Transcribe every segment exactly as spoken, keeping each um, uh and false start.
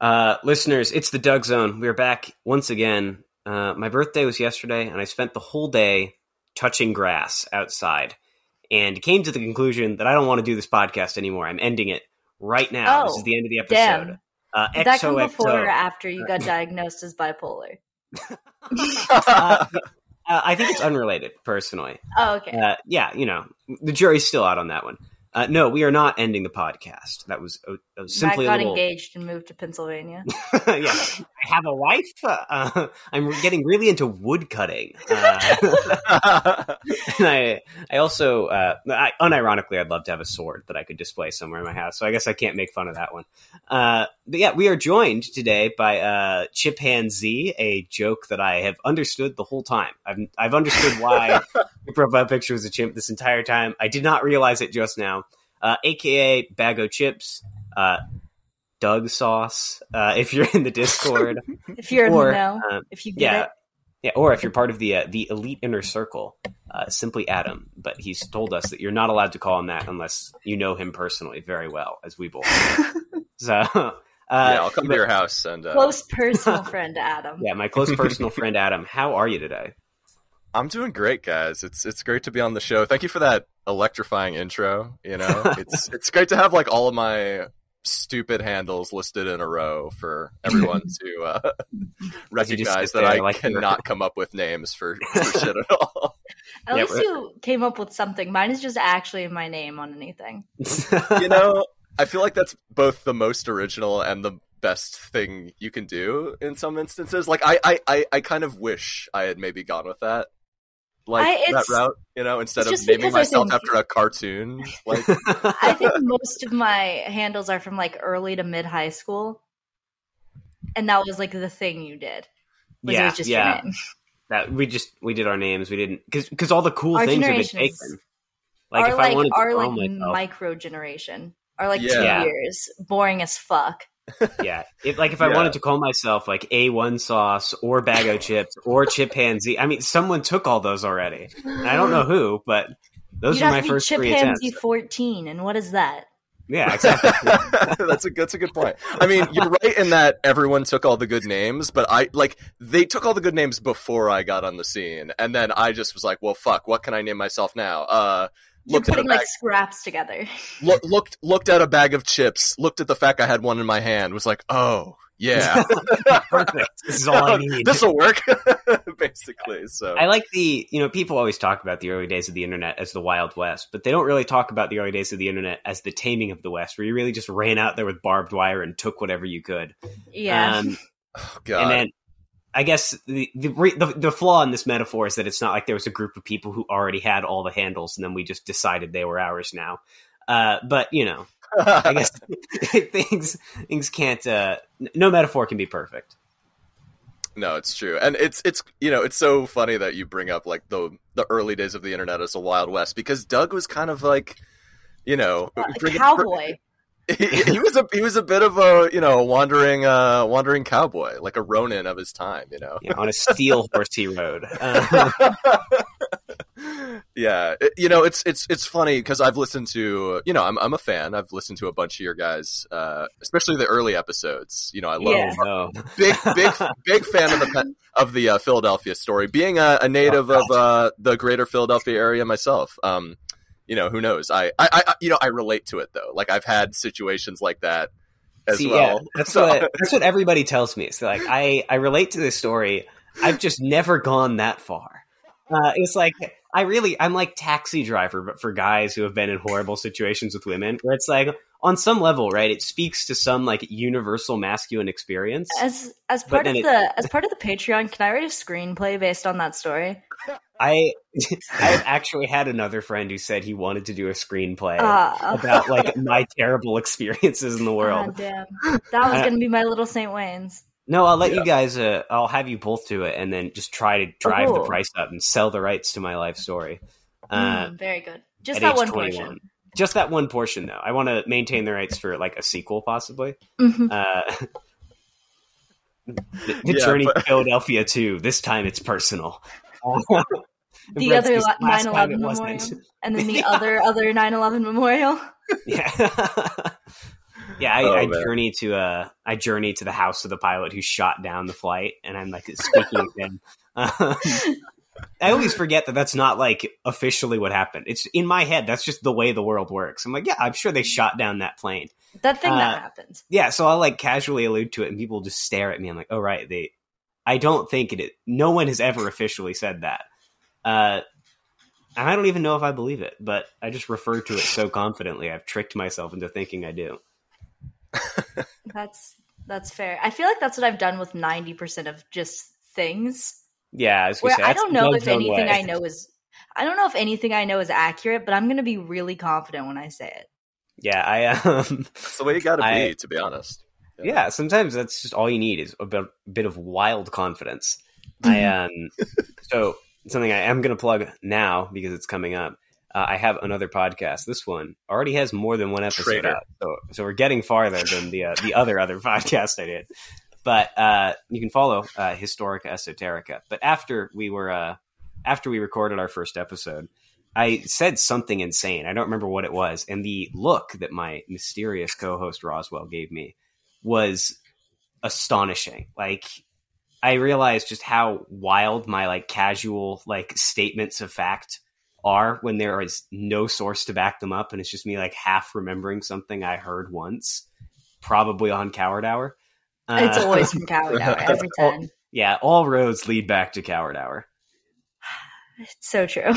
Uh, listeners, it's the Doug Zone. We are back once again. Uh, my birthday was yesterday, and I spent the whole day touching grass outside and came to the conclusion that I don't want to do this podcast anymore. I'm ending it right now. Oh, this is the end of the episode. Uh, Did X O X O. That come before or after you got diagnosed as bipolar? uh, I think it's unrelated, personally. Oh, okay. Uh, yeah, you know, the jury's still out on that one. Uh, no, we are not ending the podcast. That was, uh, was simply Matt got a little... engaged and moved to Pennsylvania. Yeah, I have a wife. Uh, I'm getting really into woodcutting. Uh, and I, I also, uh, I, unironically, I'd love to have a sword that I could display somewhere in my house. So I guess I can't make fun of that one. Uh, but yeah, we are joined today by uh, Chiphandz, a joke that I have understood the whole time. I've I've understood why your profile picture was a chimp this entire time. I did not realize it just now. Uh, A K A Baggo Chips, uh, Doug Sauce. Uh, if you're in the Discord, if you're or, no, um, if you get yeah, it. yeah, or if you're part of the uh, the elite inner circle, uh, simply Adam. But he's told us that you're not allowed to call him that unless you know him personally very well, as we both. So uh, yeah, I'll come but, to your house and uh... close personal friend Adam. Yeah, my close personal friend Adam. How are you today? I'm doing great, guys. It's it's great to be on the show. Thank you for that electrifying intro. You know, it's it's great to have like all of my stupid handles listed in a row for everyone to uh, recognize that I like cannot come up with names for, for shit at all. At yeah, least we're... you came up with something. Mine is just actually my name on anything. You know, I feel like that's both the most original and the best thing you can do in some instances. Like I, I, I, I kind of wish I had maybe gone with that. Like I, that route, you know, instead of naming myself after a cartoon. Like, I think most of my handles are from like early to mid high school, and that was like the thing you did. Was yeah, it was just yeah. Your name. That we just we did our names. We didn't because because all the cool our things have been taken. Like our, if like, I wanted our like myself. micro generation, or like yeah. two years, boring as fuck. Yeah, if, like if I yeah. wanted to call myself like A one Sauce or Baggo Chips or Chiphandz, I mean, someone took all those already. I don't know who, but those are my first three attempts. Chiphandz fourteen, and what is that? Yeah, exactly. that's a that's a good point. I mean, you're right in that everyone took all the good names, but I like they took all the good names before I got on the scene, and then I just was like, well, fuck, what can I name myself now? Uh. You're putting, like, scraps together. Look, looked looked at a bag of chips, looked at the fact I had one in my hand, was like, oh, yeah. Perfect. This is all I need. This will work, basically. So I like the, you know, people always talk about the early days of the internet as the Wild West, but they don't really talk about the early days of the internet as the taming of the West, where you really just ran out there with barbed wire and took whatever you could. Yeah. Um, oh, God. And then, I guess the, the the the flaw in this metaphor is that it's not like there was a group of people who already had all the handles and then we just decided they were ours now. Uh, but, you know, I guess things things can't uh, – no metaphor can be perfect. No, it's true. And it's, it's you know, it's so funny that you bring up, like, the, the early days of the internet as a Wild West because Doug was kind of like, you know – A cowboy. It, He, he was a he was a bit of a you know wandering uh wandering cowboy, like a Ronin of his time, you know. Yeah, on a steel horse he rode. Uh. Yeah, it, you know it's it's it's funny because I've listened to you know I'm I'm a fan. I've listened to a bunch of your guys, uh, especially the early episodes. You know, I love yeah, no. big big big fan of the of the uh, Philadelphia story. Being a, a native oh, of uh, the greater Philadelphia area myself. Um, You know, who knows? I, I, I, you know, I relate to it though. Like I've had situations like that as See, well. Yeah, that's so, what that's what everybody tells me. It's like I, I relate to this story. I've just never gone that far. Uh, it's like I really, I'm like Taxi Driver, but for guys who have been in horrible situations with women, where it's like on some level, right? It speaks to some like universal masculine experience. As as part of it, the as part of the Patreon, can I write a screenplay based on that story? I I actually had another friend who said he wanted to do a screenplay uh, about like my terrible experiences in the world. Oh, damn. That was going to be my little Saint Wayne's. No, I'll let yeah. you guys, uh, I'll have you both do it and then just try to drive oh. the price up and sell the rights to my life story. Uh, mm, very good. Just that one twenty-one. Portion. Just that one portion though. I want to maintain the rights for like a sequel possibly. Mm-hmm. Uh The, the yeah, Journey but... to Philadelphia two. This time it's personal. the, the other nine eleven memorial, and then the yeah. other other nine eleven memorial. Yeah, yeah. I, oh, I journey to uh, I journey to the house of the pilot who shot down the flight, and I'm like speaking with him. Um, I always forget that that's not like officially what happened. It's in my head. That's just the way the world works. I'm like, yeah, I'm sure they shot down that plane. That thing uh, that happened. Yeah. So I'll like casually allude to it and people just stare at me. I'm like, oh, right. They, I don't think it, no one has ever officially said that. Uh, and I don't even know if I believe it, but I just refer to it so confidently. I've tricked myself into thinking I do. That's, that's fair. I feel like that's what I've done with ninety percent of just things. Yeah, I was gonna say, I don't know if anything way. I know is I don't know if anything I know is accurate, but I'm gonna be really confident when I say it. Yeah, I um that's the way you gotta I, be, to be honest. Yeah. yeah, sometimes that's just all you need is a bit, a bit of wild confidence. I um so something I am gonna plug now because it's coming up. Uh, I have another podcast. This one already has more than one episode Traitor. out, so so we're getting farther than the uh, the other other podcast I did. But uh, you can follow uh, Historica Esoterica. But after we were uh, after we recorded our first episode, I said something insane. I don't remember what it was. And the look that my mysterious co-host Roswell gave me was astonishing. Like, I realized just how wild my like casual like statements of fact are when there is no source to back them up, and it's just me like half remembering something I heard once, probably on Coward Hour. Uh, it's always from Coward Hour, every time. All, yeah, all roads lead back to Coward Hour. It's so true.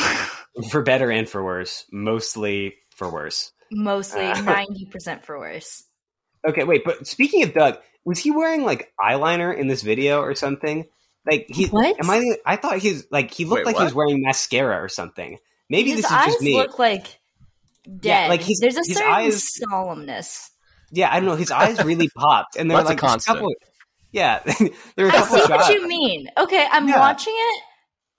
For better and for worse. Mostly for worse. Mostly uh, ninety percent for worse. Okay, wait, but speaking of Doug, was he wearing, like, eyeliner in this video or something? Like, he, what? Am I, I thought he's, like, he looked wait, like what? he was wearing mascara or something. Maybe his this is just me. His eyes look, like, dead. Yeah, like his, There's a his certain eyes... solemnness. Yeah, I don't know. His eyes really popped, and there were like a, a couple. Yeah, there were a couple I see shots. What you mean? Okay, I'm yeah. watching it.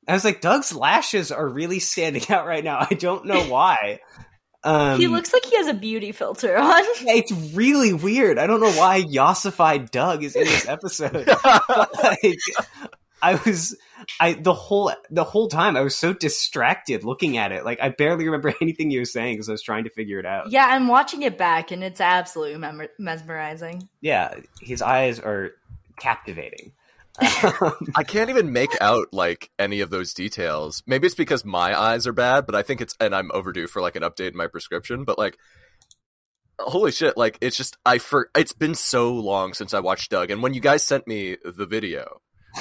I was like, Doug's lashes are really standing out right now. I don't know why. Um, he looks like he has a beauty filter on. Yeah, it's really weird. I don't know why Yossified Doug is in this episode. like, I was, I the whole the whole time I was so distracted looking at it. Like, I barely remember anything you were saying because I was trying to figure it out. Yeah, I'm watching it back and it's absolutely mem- mesmerizing. Yeah, his eyes are captivating. Um, I can't even make out like any of those details. Maybe it's because my eyes are bad, but I think it's and I'm overdue for like an update in my prescription. But like, holy shit! Like, it's just I for it's been so long since I watched Doug, and when you guys sent me the video.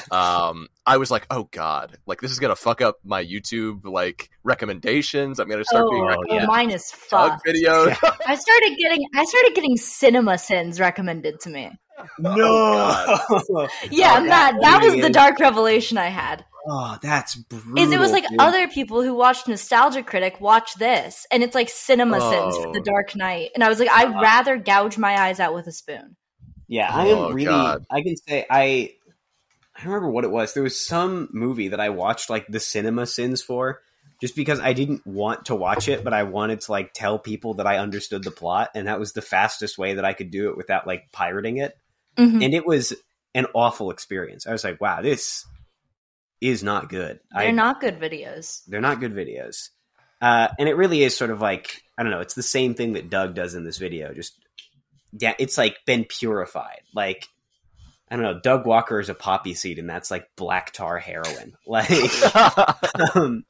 um I was like, oh god, like this is gonna fuck up my YouTube like recommendations. I'm gonna start oh, being recommended. Oh, yeah. Mine is fucked. Videos. I started getting I started getting Cinema Sins recommended to me. No, oh, yeah, oh, Matt, that, that was the dark revelation I had. Oh, that's brutal. Is it was like dude. other people who watched Nostalgia Critic watch this, and it's like Cinema Sins oh. for the Dark Knight, and I was like, I'd oh. rather gouge my eyes out with a spoon. Yeah, I am oh, really. God. I can say I. I don't remember what it was. There was some movie that I watched like the Cinema Sins for just because I didn't want to watch it, but I wanted to like tell people that I understood the plot. And that was the fastest way that I could do it without like pirating it. Mm-hmm. And it was an awful experience. I was like, wow, this is not good. They're I, not good videos. They're not good videos. Uh, and it really is sort of like, I don't know. It's the same thing that Doug does in this video. Just, yeah, it's like been purified. Like, I don't know. Doug Walker is a poppy seed, and that's like black tar heroin, like, um,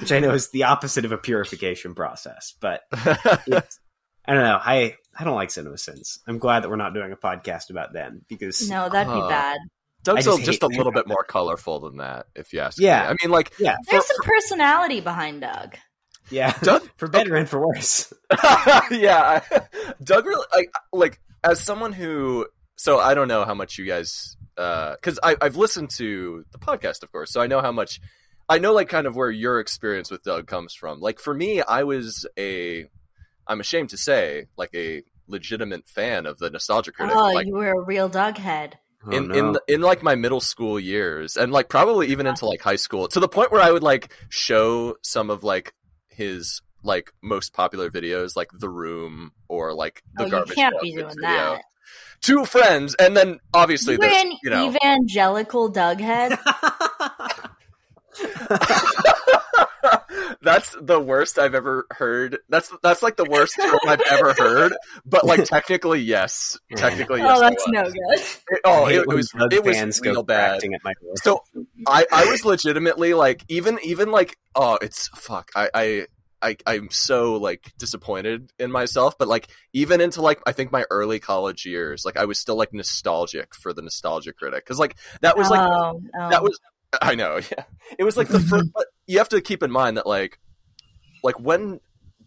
which I know is the opposite of a purification process. But it's, I don't know. I, I don't like Cinema Sins. I'm glad that we're not doing a podcast about them because no, that'd be uh, bad. Doug's just, just a little bit more colorful than that, if you ask yeah. me. I mean, like, yeah. there's for, some personality behind Doug. Yeah, Doug, for better Doug, and for worse. yeah, Doug really like, like as someone who. So I don't know how much you guys, because uh, I've listened to the podcast, of course, so I know how much, I know like kind of where your experience with Doug comes from. Like for me, I was a, I'm ashamed to say, like a legitimate fan of the Nostalgia Critic. Oh, like, you were a real Doug head. In, oh, no. in, the, in like my middle school years and like probably even into like high school, to the point where I would like show some of like his like most popular videos, like The Room or like the oh, garbage. You can't be doing video. that. Two friends, and then obviously, you were an you know. evangelical Doughead. That's the worst I've ever heard. That's that's like the worst term I've ever heard. But like technically, yes, technically, yes. Oh, that's no good. It, oh, it, it was it was real bad. So I, I was legitimately like, even even like, oh, it's fuck. I, I I I'm so like disappointed in myself. But like even into like I think my early college years, like I was still like nostalgic for the Nostalgia Critic because like that was like oh, that oh. was. I know, yeah. It was like the first, but you have to keep in mind that like, like when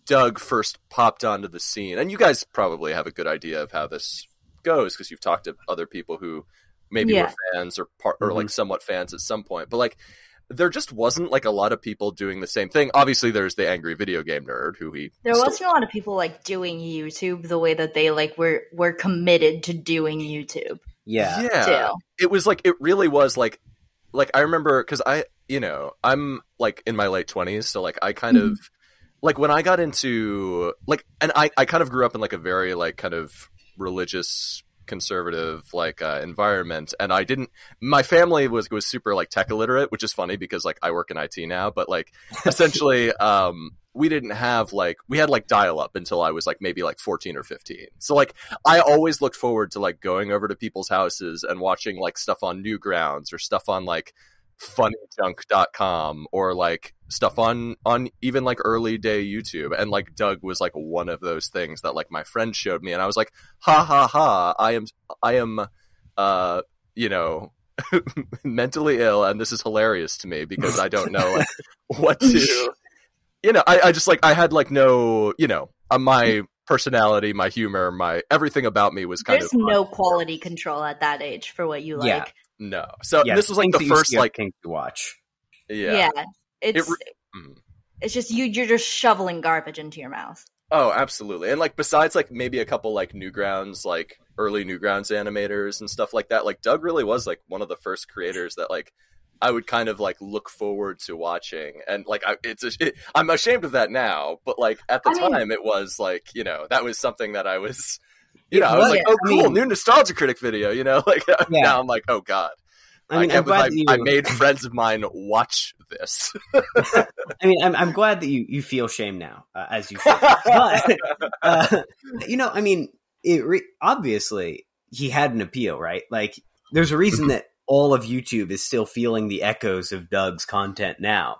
Doug first popped onto the scene, and you guys probably have a good idea of how this goes because you've talked to other people who maybe yeah. were fans or part, or mm-hmm. like somewhat fans at some point, but like there just wasn't like a lot of people doing the same thing. Obviously there's the angry video game nerd who he There wasn't still- a lot of people like doing YouTube the way that they like were were committed to doing YouTube. Yeah. Yeah. Too. It was like it really was like Like, I remember, because I, you know, I'm, like, in my late twenties, so, like, I kind mm-hmm. of, like, when I got into, like, and I, I kind of grew up in, like, a very, like, kind of religious, conservative, like, uh, environment, and I didn't, my family was, was super, like, tech illiterate, which is funny, because, like, I work in I T now, but, like, essentially, um, we didn't have, like, we had, like, dial-up until I was, like, maybe, like, fourteen or fifteen. So, like, I always looked forward to, like, going over to people's houses and watching, like, stuff on Newgrounds or stuff on, like, funny junk dot com or, like, stuff on, on even, like, early day YouTube. And, like, Doug was, like, one of those things that, like, my friend showed me. And I was like, ha, ha, ha, I am, I am, uh, you know... mentally ill, and this is hilarious to me because I don't know like, what to you know I, I just like I had like no you know uh, my personality, my humor, my everything about me was kind there's of there's no quality control at that age for what you like. Yeah. No so yeah, this was like the first like thing to watch. Yeah yeah it's it re- mm. it's just you you're just shoveling garbage into your mouth. Oh, absolutely. And, like, besides, like, maybe a couple, like, Newgrounds, like, early Newgrounds animators and stuff like that, like, Doug really was, like, one of the first creators that, like, I would kind of, like, look forward to watching. And, like, I, it's a, it, I'm ashamed of that now, but, like, at the I time, mean, it was, like, you know, that was something that I was, you know, I was like, oh, cool, I mean, new Nostalgia Critic video, you know? Like, yeah. Now I'm like, oh, God. I mean, I, I'm glad I, you... I made friends of mine watch this. I mean, I'm, I'm glad that you, you feel shame now, uh, as you feel. But, uh, you know, I mean, it re- obviously, he had an appeal, right? Like, there's a reason that all of YouTube is still feeling the echoes of Doug's content now.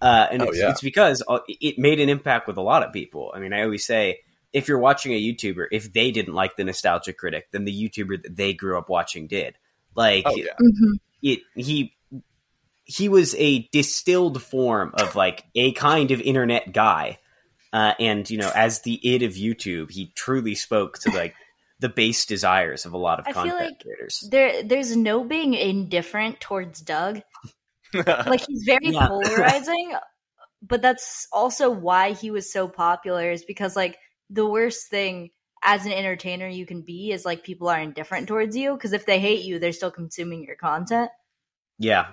Uh, and oh, it's, yeah. it's because it made an impact with a lot of people. I mean, I always say, if you're watching a YouTuber, if they didn't like the Nostalgia Critic, then the YouTuber that they grew up watching did. Like, oh, yeah. mm-hmm. It he he was a distilled form of like a kind of internet guy, uh, and you know, as the id of YouTube, he truly spoke to like the base desires of a lot of I content feel like creators. There, there's no being indifferent towards Doug. Like he's very yeah. polarizing, but that's also why he was so popular. Is because like the worst thing as an entertainer you can be is like people are indifferent towards you, because if they hate you, they're still consuming your content. Yeah.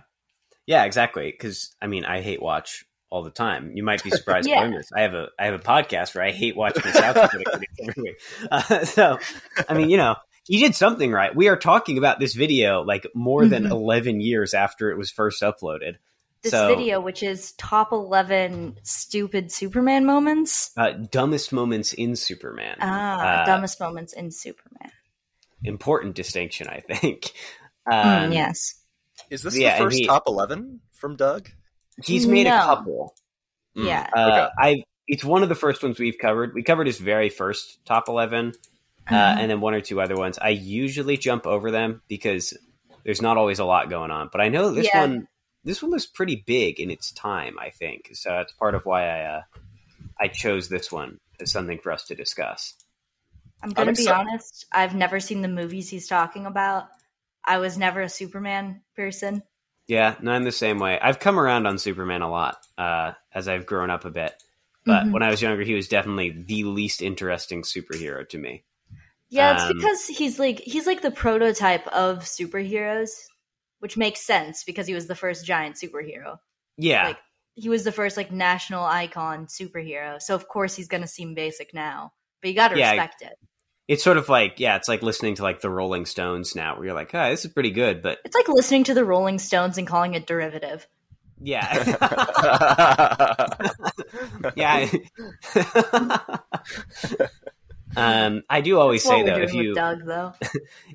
Yeah, exactly. Because I mean, I hate watch all the time. You might be surprised yeah. by this. I have a I have a podcast where I hate watching South Critic. Uh, so I mean, you know, he did something right. We are talking about this video like more mm-hmm. than eleven years after it was first uploaded. This so, video, which is top eleven stupid Superman moments. Uh, dumbest moments in Superman. Ah, uh, dumbest moments in Superman. Important distinction, I think. Um, mm, yes. Is this yeah, the first he, top eleven from Doug? He's made no. a couple. Mm. Yeah. Uh, okay. I. It's one of the first ones we've covered. We covered his very first top eleven, uh, um. and then one or two other ones. I usually jump over them because there's not always a lot going on. But I know this yeah. one... This one was pretty big in its time, I think. So that's part of why I uh, I chose this one as something for us to discuss. I'm going to be honest. I've never seen the movies he's talking about. I was never a Superman person. Yeah, no, I'm the same way. I've come around on Superman a lot uh, as I've grown up a bit. But mm-hmm. when I was younger, he was definitely the least interesting superhero to me. Yeah, um, it's because he's like he's like the prototype of superheroes. Which makes sense because he was the first giant superhero. Yeah. Like, he was the first like national icon superhero. So of course he's going to seem basic now, but you got to yeah, respect it. It's sort of like, yeah, it's like listening to like the Rolling Stones now where you're like, oh, this is pretty good. But it's like listening to the Rolling Stones and calling it derivative. Yeah. Yeah. um, I do always say though, if you, Doug, though.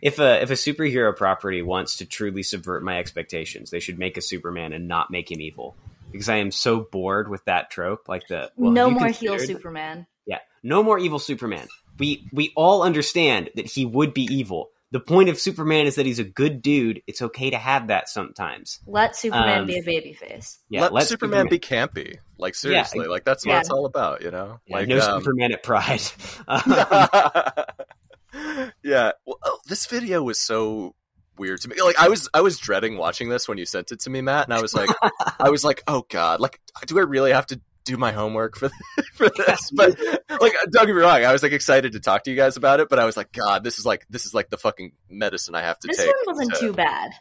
if a if a superhero property wants to truly subvert my expectations, they should make a Superman and not make him evil. Because I am so bored with that trope. Like the well, no more heel Superman. Yeah, no more evil Superman. We we all understand that he would be evil. The point of Superman is that he's a good dude. It's okay to have that sometimes. Let Superman um, be a babyface. Yeah, let, let Superman, Superman be campy. Like, seriously. Yeah. Like, that's what yeah. it's all about, you know? Yeah, like no um... Superman at Pride. Yeah. Well, oh, this video was so weird to me. Like, I was I was dreading watching this when you sent it to me, Matt. And I was like, I was like, oh, God. Like, do I really have to do my homework for this, for this, but like, don't get me wrong, I was like excited to talk to you guys about it, but I was like, God, this is like this is like the fucking medicine I have to this take. This one wasn't to... too bad.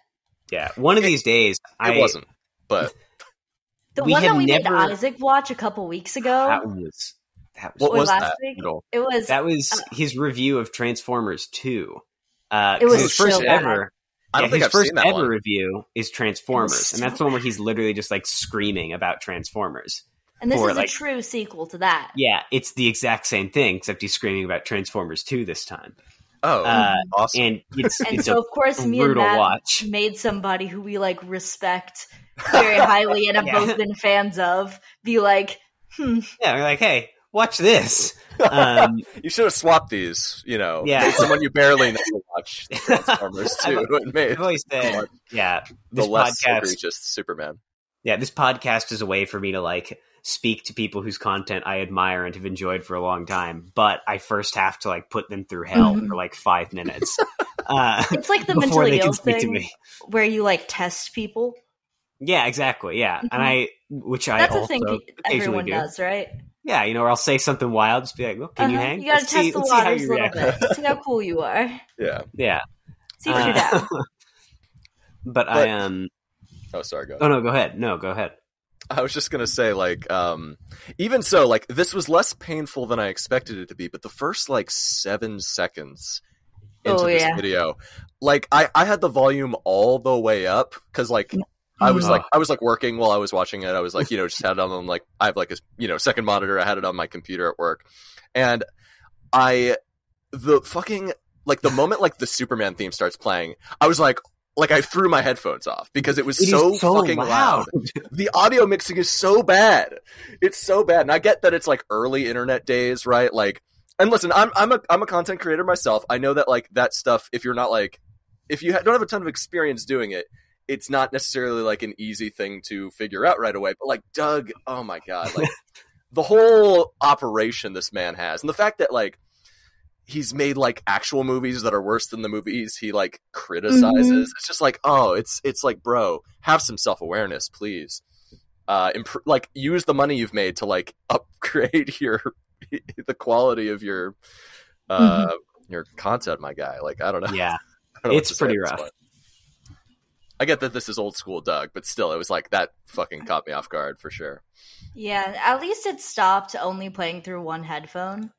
Yeah, one of it, these days, it I wasn't. But the one that we never... made Isaac watch a couple weeks ago. That was that was, what was last that? Week? It was that was uh, his review of Transformers two. Uh, it was his so first bad. ever. I don't yeah, think his I've first seen that ever one. review is Transformers, so and that's the one where he's literally just like screaming about Transformers. And this is like, a true sequel to that. Yeah, it's the exact same thing, except he's screaming about Transformers two this time. Oh, uh, awesome. And, it's, and it's so, of course, me and Matt watch. made somebody who we, like, respect very highly and have yeah. both been fans of be like, hmm. Yeah, we're like, hey, watch this. Um, you should have swapped these, you know. Yeah. Someone you barely know to watch Transformers two. I've, made I've always said, yeah, this the less podcast, just Superman. Yeah, this podcast is a way for me to, like, speak to people whose content I admire and have enjoyed for a long time, but I first have to like put them through hell mm-hmm. for like five minutes. Uh, it's like the mentally ill thing where you like test people. Yeah, exactly. Yeah, mm-hmm. and I, which That's I also thing everyone do. does, right? Yeah, you know, or I'll say something wild, just be like, well, "Can uh-huh. you hang? You gotta let's test see, the waters a little react. bit. Let's see how cool you are." Yeah, yeah. See what uh, you're down. But, but I um. Oh, sorry. Go ahead. Oh no, go ahead. No, go ahead. I was just going to say, like, um, even so, like, this was less painful than I expected it to be, but the first, like, seven seconds into oh, this yeah. video, like, I, I had the volume all the way up, because, like, I was, like, I was, like, working while I was watching it. I was, like, you know, just had it on, like, I have, like, a, you know, second monitor. I had it on my computer at work. And I, the fucking, like, the moment, like, the Superman theme starts playing, I was, like, Like, I threw my headphones off because it was it so, so fucking loud. loud. The audio mixing is so bad. It's so bad. And I get that it's, like, early internet days, right? Like, and listen, I'm I'm a I'm a content creator myself. I know that, like, that stuff, if you're not, like, if you ha- don't have a ton of experience doing it, it's not necessarily, like, an easy thing to figure out right away. But, like, Doug, oh, my God. Like, the whole operation this man has. And the fact that, like, he's made like actual movies that are worse than the movies he like criticizes. Mm-hmm. It's just like, oh, it's, it's like, bro, have some self-awareness, please. Uh, imp- like use the money you've made to like upgrade your, the quality of your, uh, mm-hmm. your content, my guy. Like, I don't know. Yeah. Don't know it's pretty rough. I get that this is old school Doug, but still it was like that fucking caught me off guard for sure. Yeah. At least it stopped only playing through one headphone.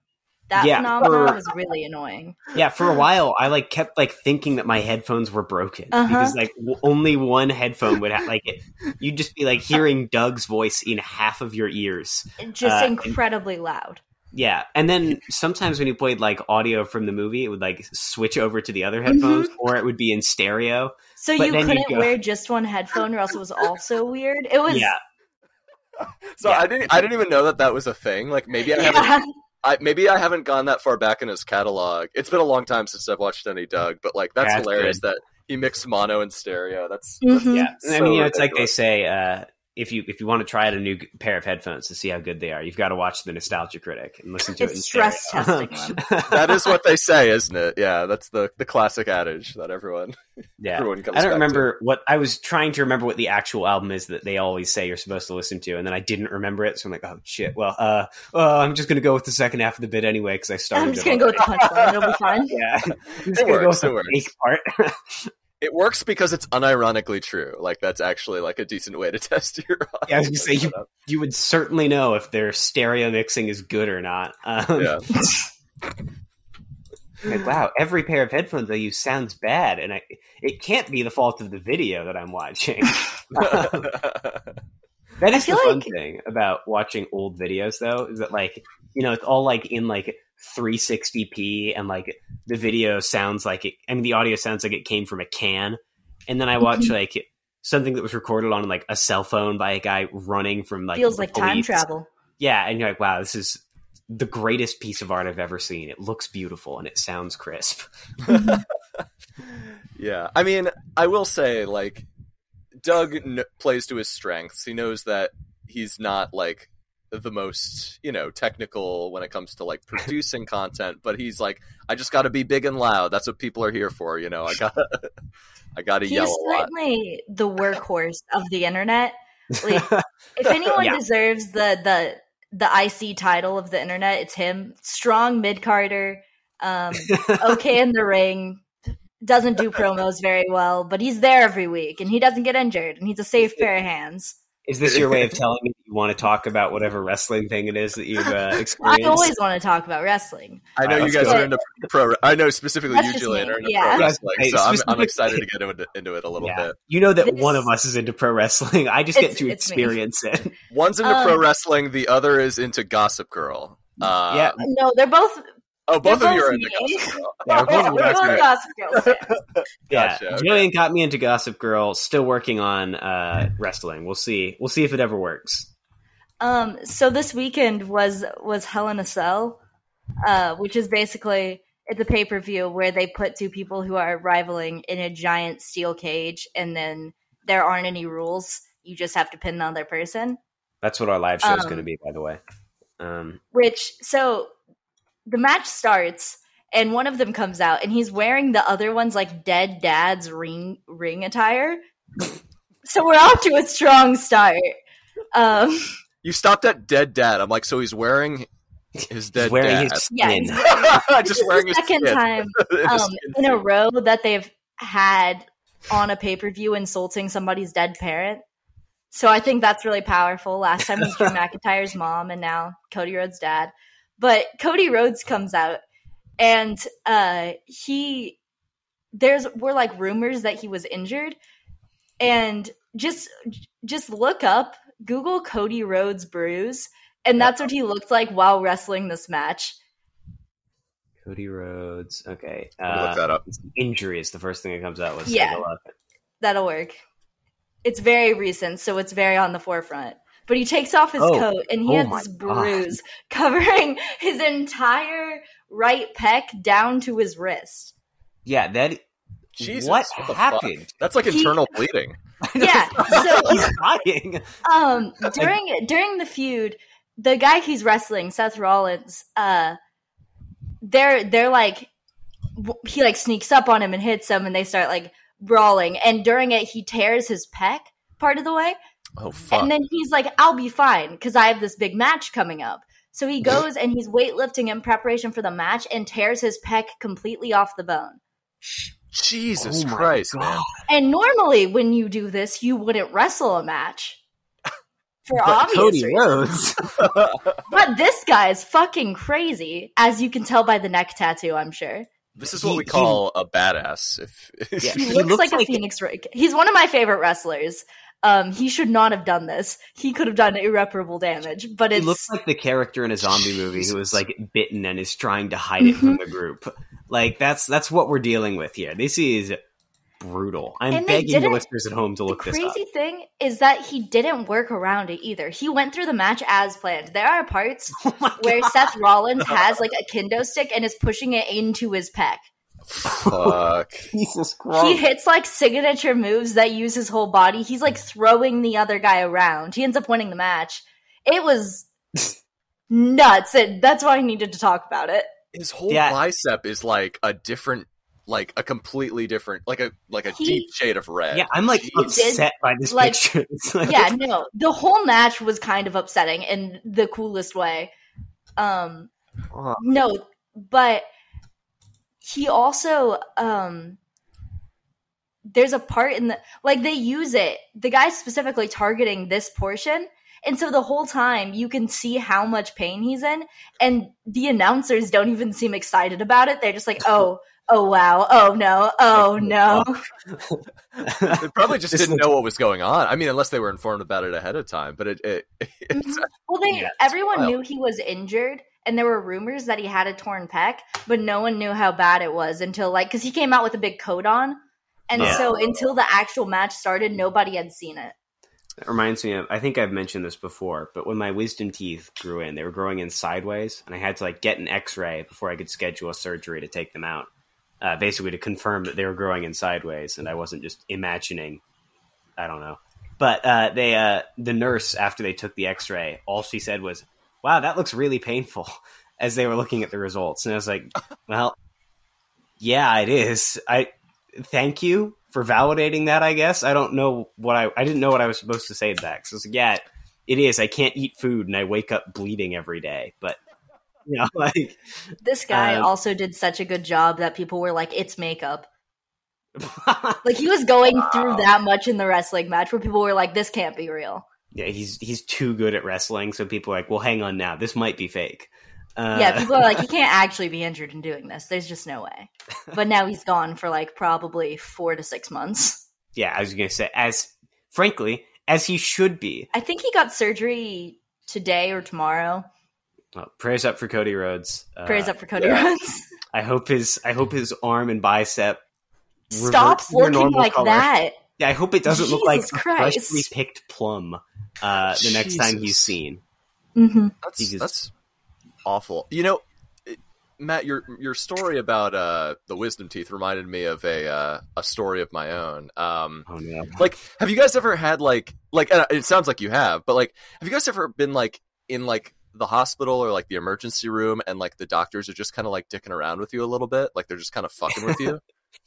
That yeah, phenomenon for, was really annoying. Yeah, for a while, I like kept like thinking that my headphones were broken uh-huh. because like w- only one headphone would have like it. You'd just be like hearing Doug's voice in half of your ears, just uh, incredibly and, loud. Yeah, and then sometimes when you played like audio from the movie, it would like switch over to the other headphones, mm-hmm. or it would be in stereo. So but you couldn't go, wear just one headphone, or else it was also weird. It was. Yeah. So yeah. I didn't. I didn't even know that that was a thing. Like maybe I haven't. Yeah. I, maybe I haven't gone that far back in his catalog. It's been a long time since I've watched any Doug, but like that's, that's hilarious good. that he mixed mono and stereo. That's, that's mm-hmm. yeah. So I mean, you know, it's ridiculous. Like they say, uh, if you if you want to try out a new pair of headphones to see how good they are, you've got to watch the Nostalgia Critic and listen to it's it. It's stress stereo. testing them. That is what they say, isn't it? Yeah, that's the, the classic adage that everyone. Yeah, everyone comes I don't back remember to. what I was trying to remember what the actual album is that they always say you're supposed to listen to, and then I didn't remember it, so I'm like, oh shit. Well, uh, uh I'm just gonna go with the second half of the bit anyway because I started. I'm just gonna go with the punchline. It'll be fine. Yeah, I'm just it gonna works, go with the fake part. It works because it's unironically true. Like, that's actually, like, a decent way to test your audio. Yeah, I was going to say, you, you would certainly know if their stereo mixing is good or not. Um, yeah. Like, wow, every pair of headphones I use sounds bad, and I it can't be the fault of the video that I'm watching. Um, That is the fun like... thing about watching old videos, though, is that, like, you know, it's all, like, in, like, three sixty p, and, like, the video sounds like it... I mean, the audio sounds like it came from a can. And then I watch, mm-hmm. like, something that was recorded on, like, a cell phone by a guy running from, like... Feels like police. Time travel. Yeah, and you're like, wow, this is the greatest piece of art I've ever seen. It looks beautiful, and it sounds crisp. Yeah, I mean, I will say, like... Doug n- plays to his strengths. He knows that he's not, like, the most, you know, technical when it comes to, like, producing content, but he's like, I just got to be big and loud. That's what people are here for, you know. I got I got to yell a lot. He's certainly the workhorse of the internet. Like, if anyone yeah. deserves the the the I C title of the internet, it's him. Strong mid-carder, um, okay in the ring. Doesn't do promos very well, but he's there every week, and he doesn't get injured, and he's a safe pair of hands. Is this your way of telling me you want to talk about whatever wrestling thing it is that you've uh, experienced? I always want to talk about wrestestling. I know uh, you guys go. are into pro. I know specifically you, Julian, are into yeah. pro wrestling, so I'm, I'm excited to get into, into it a little yeah. bit. You know that it's, one of us is into pro wrestling. I just get to experience me. it. One's into um, pro wrestling. The other is into Gossip Girl. Uh, yeah, no, they're both. Oh, both they're of both you are into Gossip Girl. Yeah, we're yeah, we're both Gossip Girls fans. Yeah, gotcha, okay. Julian got me into Gossip Girl. Still working on uh, wrestling. We'll see. We'll see if it ever works. Um. So this weekend was was Hell in a Cell, uh, which is basically it's a pay per view where they put two people who are rivaling in a giant steel cage, and then there aren't any rules. You just have to pin the other person. That's what our live show is um, going to be, by the way. Um. Which so. The match starts, and one of them comes out, and he's wearing the other one's, like, dead dad's ring ring attire. So we're off to a strong start. Um, you stopped at dead dad. I'm like, so he's wearing his dead wearing dad. His skin. Yeah, just this wearing the his second skin. time um, in a row that they've had on a pay-per-view insulting somebody's dead parent. So I think that's really powerful. Last time was Drew McIntyre's mom, and now Cody Rhodes' dad. But Cody Rhodes comes out, and uh, he there's were like rumors that he was injured, and just just look up Google Cody Rhodes bruise, and that's what he looked like while wrestling this match. Cody Rhodes, okay, uh, look that up. Injury is the first thing that comes out. Let's yeah, take a look. That'll work. It's very recent, so it's very on the forefront. But he takes off his oh. coat, and he oh has this bruise God. covering his entire right pec down to his wrist. Yeah, that. Jesus, what, what happened? That's like he, internal bleeding. Yeah. So he's dying. Um, during during the feud, the guy he's wrestling, Seth Rollins, uh, they're they're like he like sneaks up on him and hits him, and they start like brawling. And during it, he tears his pec part of the way. Oh, fuck. And then he's like, I'll be fine because I have this big match coming up. So he goes and he's weightlifting in preparation for the match and tears his pec completely off the bone. Jesus oh Christ, man. And normally when you do this, you wouldn't wrestle a match. For but obvious Cody reasons. But this guy is fucking crazy, as you can tell by the neck tattoo, I'm sure. This is what he, we call he, a badass. If, if yeah, he, he looks, looks like, like a phoenix. Rig. He's one of my favorite wrestlers. Um, he should not have done this. He could have done irreparable damage, but it's... He looks like the character in a zombie movie who is, like, bitten and is trying to hide it from the group. Like, that's that's what we're dealing with here. This is brutal. I'm begging the listeners at home to look this up. The crazy thing is that he didn't work around it either. He went through the match as planned. There are parts oh my God. where Seth Rollins has, like, a kendo stick and is pushing it into his pec. Fuck. Jesus Christ. He hits like signature moves that use his whole body. He's like throwing the other guy around. He ends up winning the match. It was nuts. It, that's why I needed to talk about it. His whole yeah. bicep is like a different, like a completely different, like a like a he, deep shade of red. Yeah, I'm like Jeez. upset by this like, picture. Like, yeah, no. The whole match was kind of upsetting in the coolest way. Um, oh. No, but... He also, um, there's a part in the, like they use it, the guy's specifically targeting this portion. And so the whole time you can see how much pain he's in, and the announcers don't even seem excited about it. They're just like, oh, oh wow, oh no, oh no. They probably just didn't know what was going on. I mean, unless they were informed about it ahead of time. But it, it it's, well, they yeah, everyone wild. knew he was injured, and there were rumors that he had a torn pec, but no one knew how bad it was until like because he came out with a big coat on, and yeah. so until the actual match started, nobody had seen it. It reminds me of, I think I've mentioned this before, but when my wisdom teeth grew in, they were growing in sideways, and I had to like get an x-ray before I could schedule a surgery to take them out, uh, basically to confirm that they were growing in sideways, and I wasn't just imagining, I don't know. But uh, they, uh, the nurse, after they took the x-ray, all she said was, wow, that looks really painful, as they were looking at the results. And I was like, well, yeah, it is. I thank you for validating that, I guess. I don't know what I... I didn't know what I was supposed to say to that. So I was like, yeah, it is. I can't eat food, and I wake up bleeding every day. But, you know, like... This guy um, also did such a good job that people were like, it's makeup. Like, he was going wow. through that much in the wrestling match where people were like, this can't be real. Yeah, he's he's too good at wrestling, so people are like, well, hang on now. This might be fake. Uh, yeah, people are like, he can't actually be injured in doing this. There's just no way. But now he's gone for like probably four to six months. Yeah, I was going to say, as frankly, as he should be. I think he got surgery today or tomorrow. Oh, prayers up for Cody Rhodes. Uh, prayers up for Cody yeah. Rhodes. I hope his I hope his arm and bicep stops looking like color. that. Yeah, I hope it doesn't Jesus look like a freshly picked plum uh, the next time he's seen. Mm-hmm. That's, he just, that's awful. You know, Matt, your your story about uh, the wisdom teeth reminded me of a uh, a story of my own. Um, oh, no. Like, have you guys ever had like like? And it sounds like you have, but like, have you guys ever been like in like the hospital or like the emergency room, and like the doctors are just kind of like dicking around with you a little bit, like they're just kind of fucking with you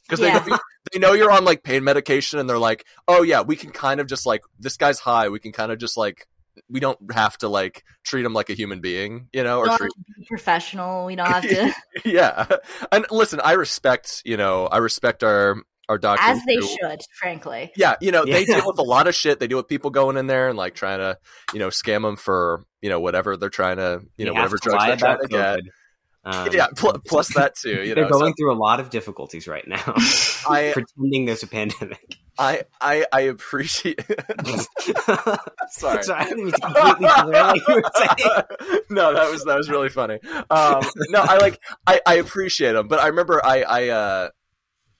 because yeah. they they know you're on like pain medication, and they're like, oh yeah, we can kind of just like this guy's high, we can kind of just like. We don't have to like treat him like a human being, you know, or treat him professional. We don't have to. Yeah. And listen, I respect, you know, I respect our, our doctors. As they who... should, frankly. Yeah. You know, yeah. they deal with a lot of shit. They deal with people going in there and like trying to, you know, scam them for, you know, whatever they're trying to, you, you know, whatever drugs they're trying to get. Um, yeah. Pl- plus that too. You they're know, going so. through a lot of difficulties right now. I, pretending there's a pandemic. I, I, I appreciate Sorry. Sorry, I didn't mean to completely like you were saying. No, that was that was really funny. Um, no, I like I, I appreciate them, but I remember I I uh,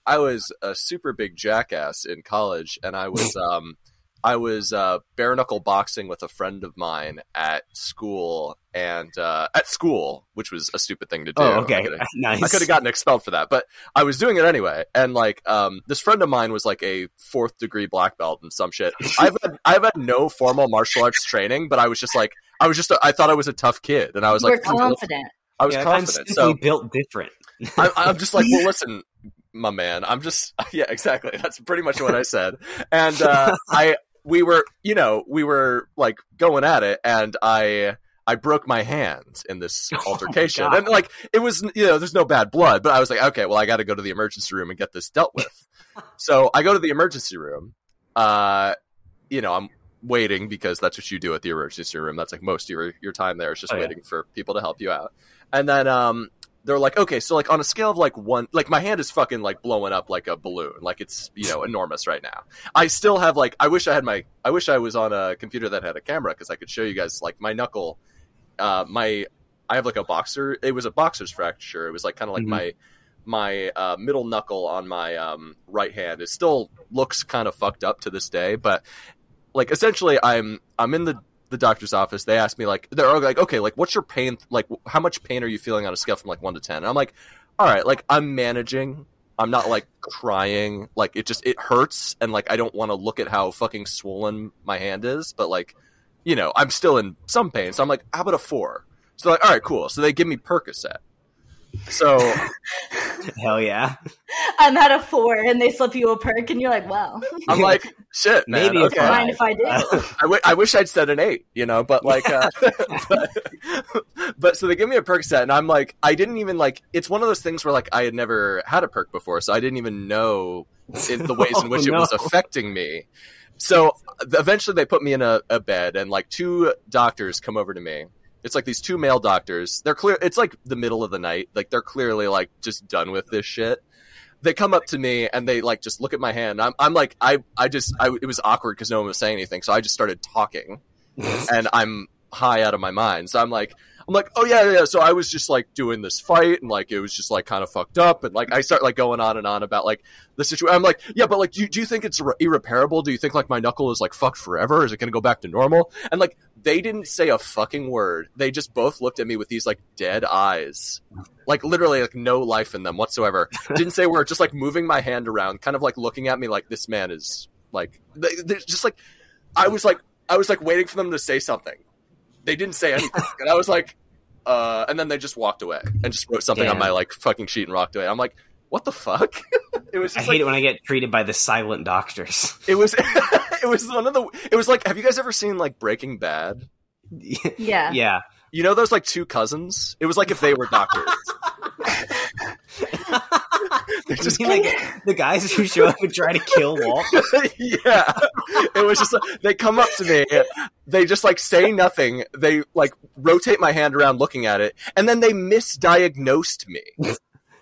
I was a super big jackass in college, and I was um I was uh, bare knuckle boxing with a friend of mine at school, and uh, at school, which was a stupid thing to do. Oh, okay, I nice. I could have gotten expelled for that, but I was doing it anyway. And like, um, this friend of mine was like a fourth degree black belt and some shit. I've had, I've had no formal martial arts training, but I was just like, I was just, a, I thought I was a tough kid, and I was you like, were confident. I was yeah, confident. I'm so built different. I, I'm just like, well, listen, my man, I'm just, yeah, exactly. That's pretty much what I said, and uh, I, we were, you know, we were like going at it, and I. I broke my hand in this altercation. Oh, and like, it was, you know, there's no bad blood, but I was like, okay, well, I got to go to the emergency room and get this dealt with. So I go to the emergency room. Uh, you know, I'm waiting because that's what you do at the emergency room. That's like most of your, your time there is just oh, waiting yeah. for people to help you out. And then um, they're like, okay, so like on a scale of like one, like my hand is fucking like blowing up like a balloon. Like it's, you know, enormous right now. I still have like, I wish I had my, I wish I was on a computer that had a camera because I could show you guys like my knuckle. Uh, my, I have like a boxer. It was a boxer's fracture. It was like kind of like mm-hmm. my, my uh, middle knuckle on my um, right hand. It still looks kind of fucked up to this day. But like essentially, I'm I'm in the, the doctor's office. They asked me like they're like, okay, like what's your pain? Like how much pain are you feeling on a scale from like one to ten? And I'm like, all right, like I'm managing. I'm not like crying. Like it just it hurts, and like I don't want to look at how fucking swollen my hand is, but like. You know, I'm still in some pain. So I'm like, how about a four? So they're like, all right, cool. So they give me Percocet. So. Hell yeah. I'm at a four and they slip you a perk and you're like, wow. I'm like, shit, man. Maybe okay. It's fine if I do. Uh, I, w- I wish I'd said an eight, you know, but like, uh, but, but so they give me a Percocet and I'm like, I didn't even like, it's one of those things where like I had never had a perk before. So I didn't even know in the ways oh, in which no. it was affecting me. So eventually they put me in a, a bed and like two doctors come over to me It's like these two male doctors. They're clear. It's like the middle of the night. Like they're clearly like just done with this shit. They come up to me and they like just look at my hand. I'm, I'm like, I, I just, I, it was awkward because no one was saying anything. So I just started talking, and I'm high out of my mind. So I'm like, I'm like, oh yeah, yeah. So I was just like doing this fight, and like it was just like kind of fucked up, and like I start like going on and on about like the situation. I'm like, yeah, but like, do you, do you think it's irre- irreparable? Do you think like my knuckle is like fucked forever? Is it gonna go back to normal? And like they didn't say a fucking word. They just both looked at me with these like dead eyes, like literally like no life in them whatsoever. Didn't say a word. Just like moving my hand around, kind of like looking at me like this man is like they, they're just like I was like I was like waiting for them to say something. They didn't say anything, and I was like, uh, and then they just walked away and just wrote something Damn. on my like fucking sheet and walked away. I'm like, what the fuck? It was. Just I hate like, it when I get treated by the silent doctors. It was. It was one of the. It was like, have you guys ever seen like Breaking Bad? Yeah. Yeah. You know those like two cousins? It was like if they were doctors. Just mean, like, the guys who show up and try to kill Walt. Yeah, it was just like, they come up to me, they just like say nothing, they like rotate my hand around looking at it, and then they misdiagnosed me,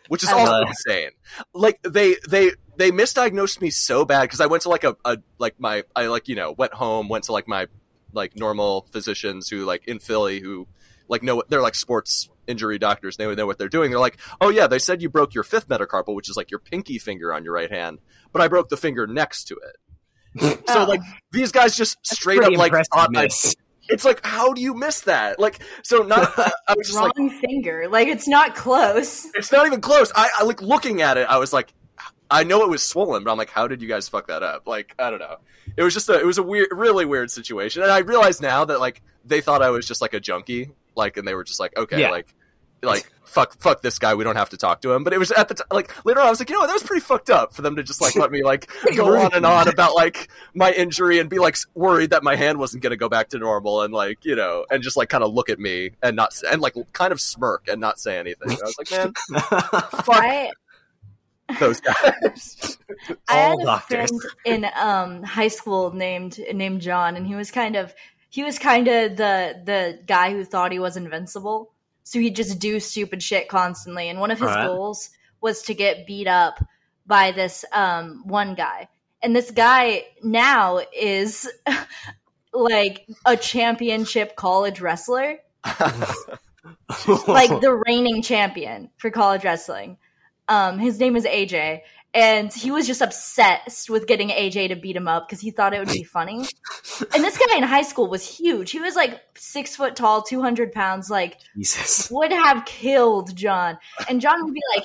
which is I also insane. Like they they they misdiagnosed me so bad because I went to like a, a like my I like you know went home went to like my like normal physicians who like in Philly who like know they're like sports injury doctors, they would know what they're doing. They're like, oh yeah, they said you broke your fifth metacarpal, which is like your pinky finger on your right hand, but I broke the finger next to it. So like these guys just That's straight up like thought I, it's like, how do you miss that? Like, so not I, I was just wrong like, finger, like it's not close, it's not even close. I, I like looking at it, I was like, I know it was swollen, but I'm like, how did you guys fuck that up? Like, I don't know. It was just a it was a weird, really weird situation, and I realize now that like they thought I was just like a junkie. Like, and they were just like, okay, yeah. like, like fuck, fuck this guy. We don't have to talk to him. But it was at the time, like, later on, I was like, you know what? That was pretty fucked up for them to just like, let me like go on and on about like my injury and be like worried that my hand wasn't going to go back to normal. And like, you know, and just like kind of look at me and not, and like kind of smirk and not say anything. I was like, man, fuck I, those guys. I had a doctors. friend in um, high school named, named John, and he was kind of, He was kind of the the guy who thought he was invincible, so he'd just do stupid shit constantly. And one of his right. goals was to get beat up by this um, one guy. And this guy now is like a championship college wrestler, like the reigning champion for college wrestling. Um, his name is A J. And he was just obsessed with getting A J to beat him up because he thought it would be funny. And this guy in high school was huge. He was like six foot tall, two hundred pounds, like Jesus. Would have killed John. And John would be like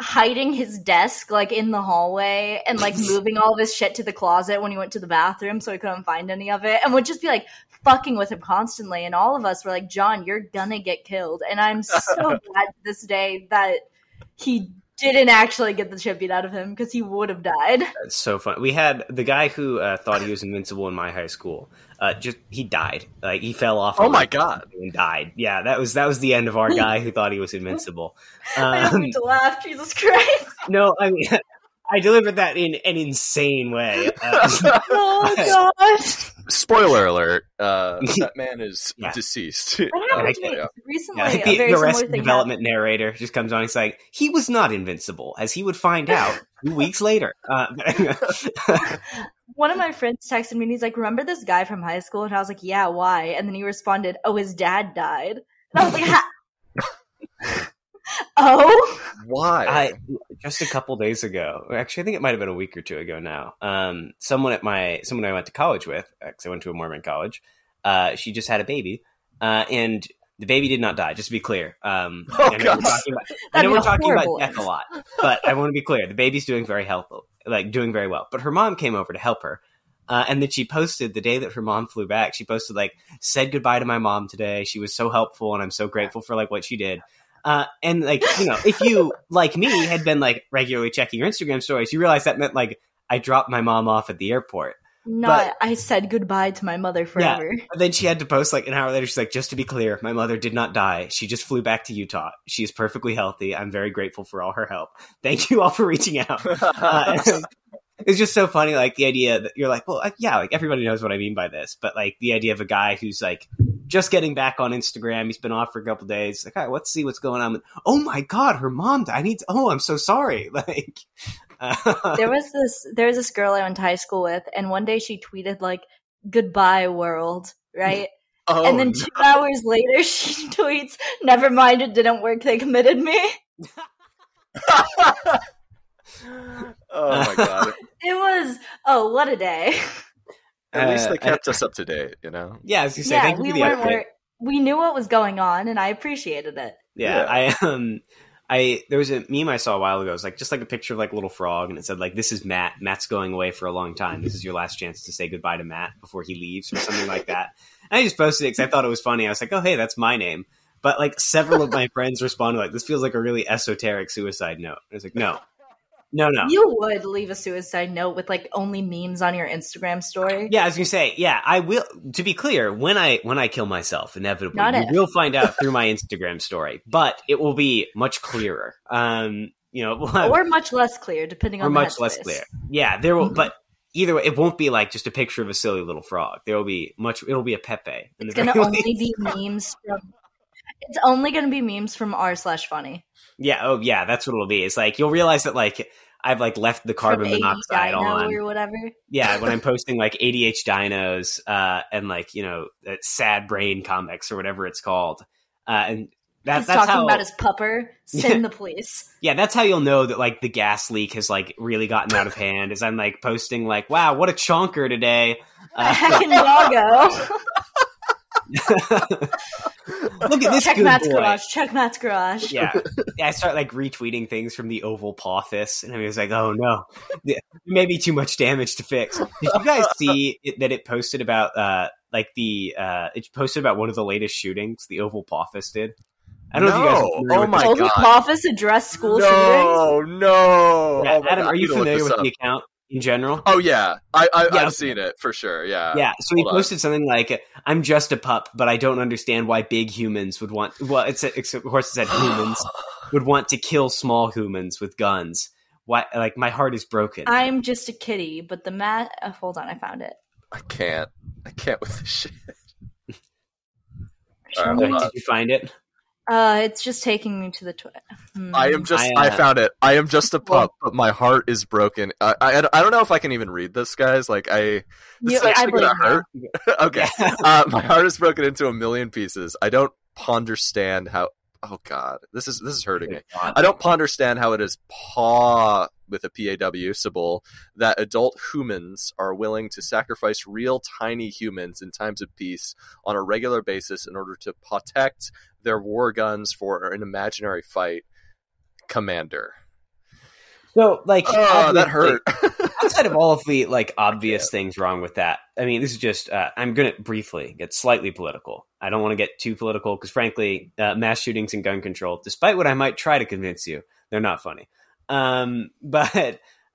hiding his desk like in the hallway and like moving all of his shit to the closet when he went to the bathroom so he couldn't find any of it. And would just be like fucking with him constantly. And all of us were like, John, you're gonna get killed. And I'm so glad to this day that he didn't actually get the shit beat out of him because he would have died. That's so funny. We had the guy who uh, thought he was invincible in my high school. Uh, just he died. Like he fell off. Oh my god! And died. Yeah, that was that was the end of our guy who thought he was invincible. Um, I don't need to laugh. Jesus Christ! No, I mean I delivered that in an insane way. Uh, oh gosh! Spoiler alert: uh, that man is yeah. deceased. Uh, yeah. Recently, yeah. The, the rest development happened. Narrator just comes on. He's like, he was not invincible, as he would find out two weeks later. Uh, One of my friends texted me, and he's like, "Remember this guy from high school?" And I was like, "Yeah, why?" And then he responded, "Oh, his dad died." And I was like, ha- "Oh, why?" I, just a couple days ago, actually, I think it might have been a week or two ago now. Um, someone at my someone I went to college with, because I went to a Mormon college, uh, she just had a baby, uh, and the baby did not die. Just to be clear, um, oh, I know we're talking about, I know we're talking about death a lot, but I want to be clear: the baby's doing very helpful, like doing very well. But her mom came over to help her. Uh, and then she posted the day that her mom flew back. She posted like, "Said goodbye to my mom today. She was so helpful, and I'm so grateful for like what she did." Uh, and like, you know, if you, like me, had been like regularly checking your Instagram stories, you realize that meant like, I dropped my mom off at the airport. Not, but, I said goodbye to my mother forever. Yeah. And then she had to post like an hour later. She's like, just to be clear, my mother did not die. She just flew back to Utah. She is perfectly healthy. I'm very grateful for all her help. Thank you all for reaching out. Uh, it's just so funny. Like the idea that you're like, well, yeah, like everybody knows what I mean by this, but like the idea of a guy who's like, just getting back on Instagram. He's been off for a couple of days. Like, all right, let's see what's going on. Oh my God, her mom died. I need to, oh, I'm so sorry. Like, uh, there was this, there was this girl I went to high school with, and one day she tweeted like, "Goodbye world," right? Oh, and then two no. hours later, she tweets, "Never mind, it didn't work. They committed me." Oh my God! It was oh, what a day. At uh, least they kept I, us up to date, you know. Yeah, as you say, yeah, we were we knew what was going on, and I appreciated it. Yeah, yeah, I um, I there was a meme I saw a while ago. It was like just like a picture of like little frog, and it said like, "This is Matt. Matt's going away for a long time. This is your last chance to say goodbye to Matt before he leaves," or something like that. And I just posted it because I thought it was funny. I was like, "Oh, hey, that's my name." But like several of my friends responded like, "This feels like a really esoteric suicide note." I was like, "No." No, no. You would leave a suicide note with like only memes on your Instagram story. Yeah, as you say, yeah, I will. To be clear, when I when I kill myself, inevitably, you will find out through my Instagram story, but it will be much clearer. Um, you know, we'll have, or much less clear, depending on. Or the much headspace. Less clear. Yeah, there will, mm-hmm. but either way, it won't be like just a picture of a silly little frog. There will be much. It'll be a Pepe. It's going to only least. be memes from. It's only going to be memes from r slash funny. Yeah. Oh, yeah. That's what it'll be. It's like you'll realize that like I've like left the carbon from monoxide on or whatever. Yeah, when I'm posting like A D H dinos uh, and like you know sad brain comics or whatever it's called, uh, and that, he's that's talking how, about his pupper. Send the police. Yeah, that's how you'll know that like the gas leak has like really gotten out of hand. Is I'm like posting like, "Wow, what a chonker today!" Uh, Heckin' doggo. Look at this. Check Matt's boy. garage. Check Matt's garage. Yeah. yeah, I start like retweeting things from the Oval Pothis, and I was like, "Oh no, yeah, maybe too much damage to fix." Did you guys see it, that it posted about uh, like the uh, it posted about one of the latest shootings? The Oval Pothis did. I don't no. know if you guys. Are oh my Oval God! Oval Pothis addressed school no, shootings. No, no. Yeah, oh Adam, God. are you familiar with up. the account? In general? Oh, yeah. I, I, yeah. I've seen it, for sure, yeah. Yeah, so Hold he posted on. something like, "I'm just a pup, but I don't understand why big humans would want..." Well, it's, it's of course it said humans would want to kill small humans with guns. Why? Like, my heart is broken. "I'm just a kitty, but the mat..." Oh, hold on, I found it. I can't. I can't with this shit. Right, Wait, did you find it? Uh, it's just taking me to the Twitter. Mm. I am just, I, uh, I found it. "I am just a pup, but my heart is broken." I, I, I don't know if I can even read this, guys. Like, I, this you, is actually going to hurt. Okay. Yeah. Uh, "my heart is broken into a million pieces. I don't understand how, oh God, this is, this is hurting me. I don't understand how it is paw with a P A W symbol that adult humans are willing to sacrifice real tiny humans in times of peace on a regular basis in order to protect their war guns for an imaginary fight, commander." So like, oh, that hurt. Outside of all of the like obvious yeah. things wrong with that, I mean, this is just, uh, I'm going to briefly get slightly political. I don't want to get too political because frankly, uh, mass shootings and gun control, despite what I might try to convince you, they're not funny. Um, but,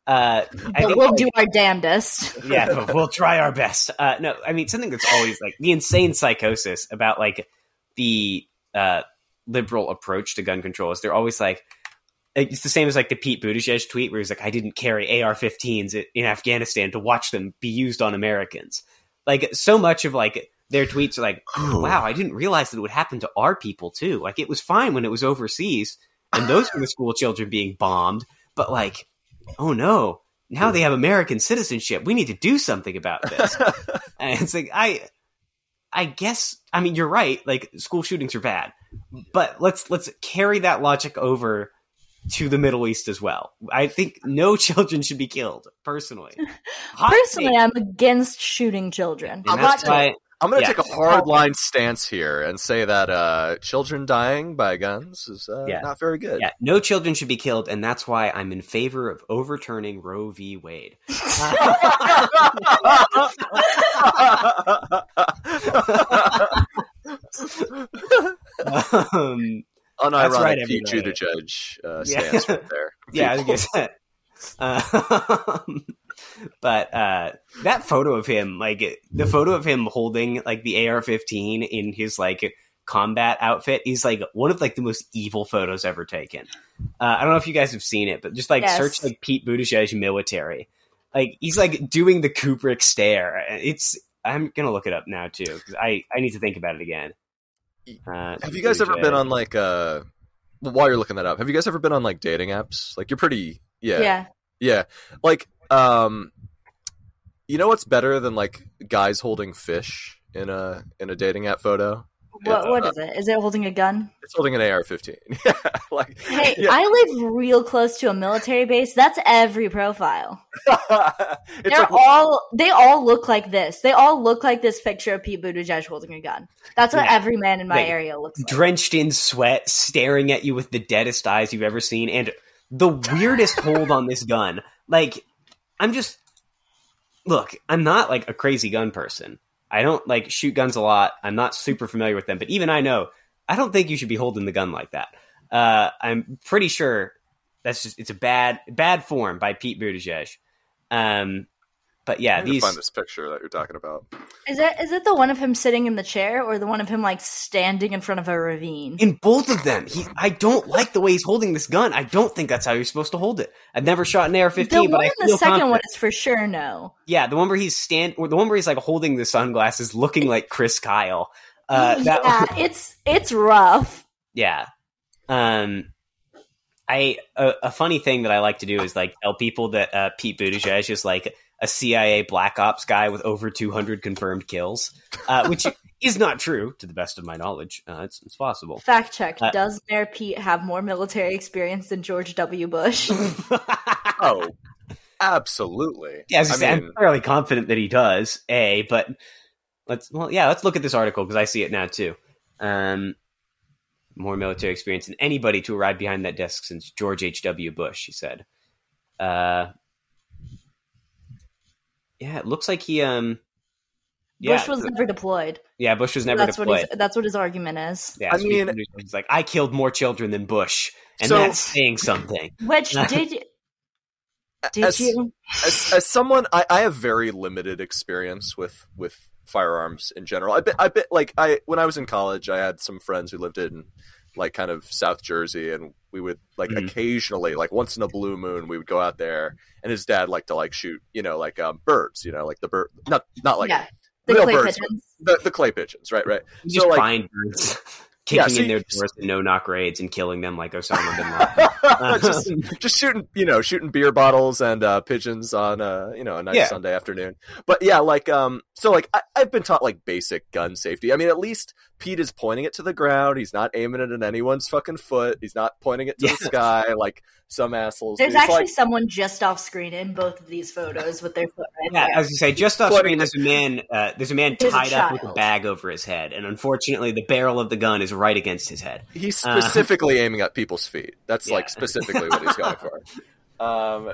uh, but I think we'll like, do our damnedest. Yeah. We'll try our best. Uh, no, I mean, something that's always like the insane psychosis about like the, uh, liberal approach to gun control is they're always like, it's the same as like the Pete Buttigieg tweet where he's like, "I didn't carry A R fifteens in Afghanistan to watch them be used on Americans." Like so much of like their tweets are like, "Oh, wow, I didn't realize that it would happen to our people too. Like it was fine when it was overseas. And those were the school children being bombed. But like, oh no, now they have American citizenship. We need to do something about this." And it's like, I, I guess, I mean, you're right. Like school shootings are bad, but let's, let's carry that logic over to the Middle East as well. I think no children should be killed personally. Hot personally, take. I'm against shooting children. I'm not to- I'm going to yeah. take a hard line stance here and say that uh, children dying by guns is uh, yeah. not very good. Yeah. No children should be killed, and that's why I'm in favor of overturning Roe v. Wade. um, Unironic right, Pete Buttigieg judge uh, stance yeah. right there. Yeah, people. I guess that. Uh, but uh, that photo of him, like the photo of him holding like the A R fifteen in his like combat outfit, is like one of like the most evil photos ever taken. Uh, I don't know if you guys have seen it, but just like yes. search like Pete Buttigieg military, like he's like doing the Kubrick stare. It's I'm gonna look it up now too, because I, I need to think about it again. Uh, have you guys ever been on like uh while you're looking that up, have you guys ever been on like dating apps? Like you're pretty yeah. Yeah. Yeah. Like um you know what's better than like guys holding fish in a in a dating app photo? What it's, what uh, is it? Is it holding a gun? It's holding an A R fifteen. Yeah, like, hey, yeah. I live real close to a military base. That's every profile. They're like, all they all look like this. They all look like this picture of Pete Buttigieg holding a gun. That's what yeah. every man in my like, area looks like. Drenched in sweat, staring at you with the deadest eyes you've ever seen, and the weirdest hold on this gun. Like, I'm just look. I'm not like a crazy gun person. I don't, like, shoot guns a lot. I'm not super familiar with them. But even I know, I don't think you should be holding the gun like that. Uh, I'm pretty sure that's just, it's a bad bad form by Pete Buttigieg. Um, but yeah, I need these... to find this picture that you're talking about. Is it is it the one of him sitting in the chair or the one of him, like, standing in front of a ravine? In both of them. He, I don't like the way he's holding this gun. I don't think that's how you're supposed to hold it. I've never shot an A R fifteen, the but I feel The one the second confident. One is for sure no. Yeah, the one where he's stand, or the one where he's, like, holding the sunglasses looking like Chris Kyle. Uh, yeah, that one, it's, it's rough. Yeah. Um... I a, a funny thing that I like to do is like tell people that uh, Pete Buttigieg is like a C I A black ops guy with over two hundred confirmed kills, uh, which is not true to the best of my knowledge. Uh, it's, it's possible. Fact check: uh, does Mayor Pete have more military experience than George W. Bush? Oh, absolutely. Yeah, I was just, I mean, I'm fairly confident that he does. A, but let's well, yeah, let's look at this article because I see it now too. Um. More military experience than anybody to arrive behind that desk since George H W. Bush, he said. Uh, yeah, it looks like he... Um, yeah, Bush was never deployed. Yeah, Bush was never that's deployed. What that's what his argument is. Yeah, I mean, he's like, I killed more children than Bush, and so, that's saying something. Which did you... Did as, you? As, as someone... I, I have very limited experience with... with firearms in general. I bet, I bet, like, I when I was in college, I had some friends who lived in, like, kind of South Jersey, and we would, like, mm-hmm. occasionally, like, once in a blue moon, we would go out there, and his dad liked to, like, shoot, you know, like, um, birds, you know, like the bird, not, not like yeah. the real clay birds, pigeons. The, the clay pigeons, right, right. You so, just like, find birds kicking yeah, so in their just, doors and no-knock raids and killing them like Osama bin Laden. just, just shooting, you know, shooting beer bottles and uh, pigeons on, uh, you know, a nice yeah. Sunday afternoon. But yeah, like, um, so like, I, I've been taught like basic gun safety. I mean, at least Pete is pointing it to the ground. He's not aiming it at anyone's fucking foot. He's not pointing it to yeah. the sky like some assholes. There's do. actually so, like, someone just off screen in both of these photos with their foot. Right yeah, there. I was gonna say, just off screen, there's a man, uh, there's a man there's tied a up with a bag over his head, and unfortunately, the barrel of the gun is right against his head. He's specifically uh, aiming at people's feet. That's yeah. like specifically what he's going for. Um,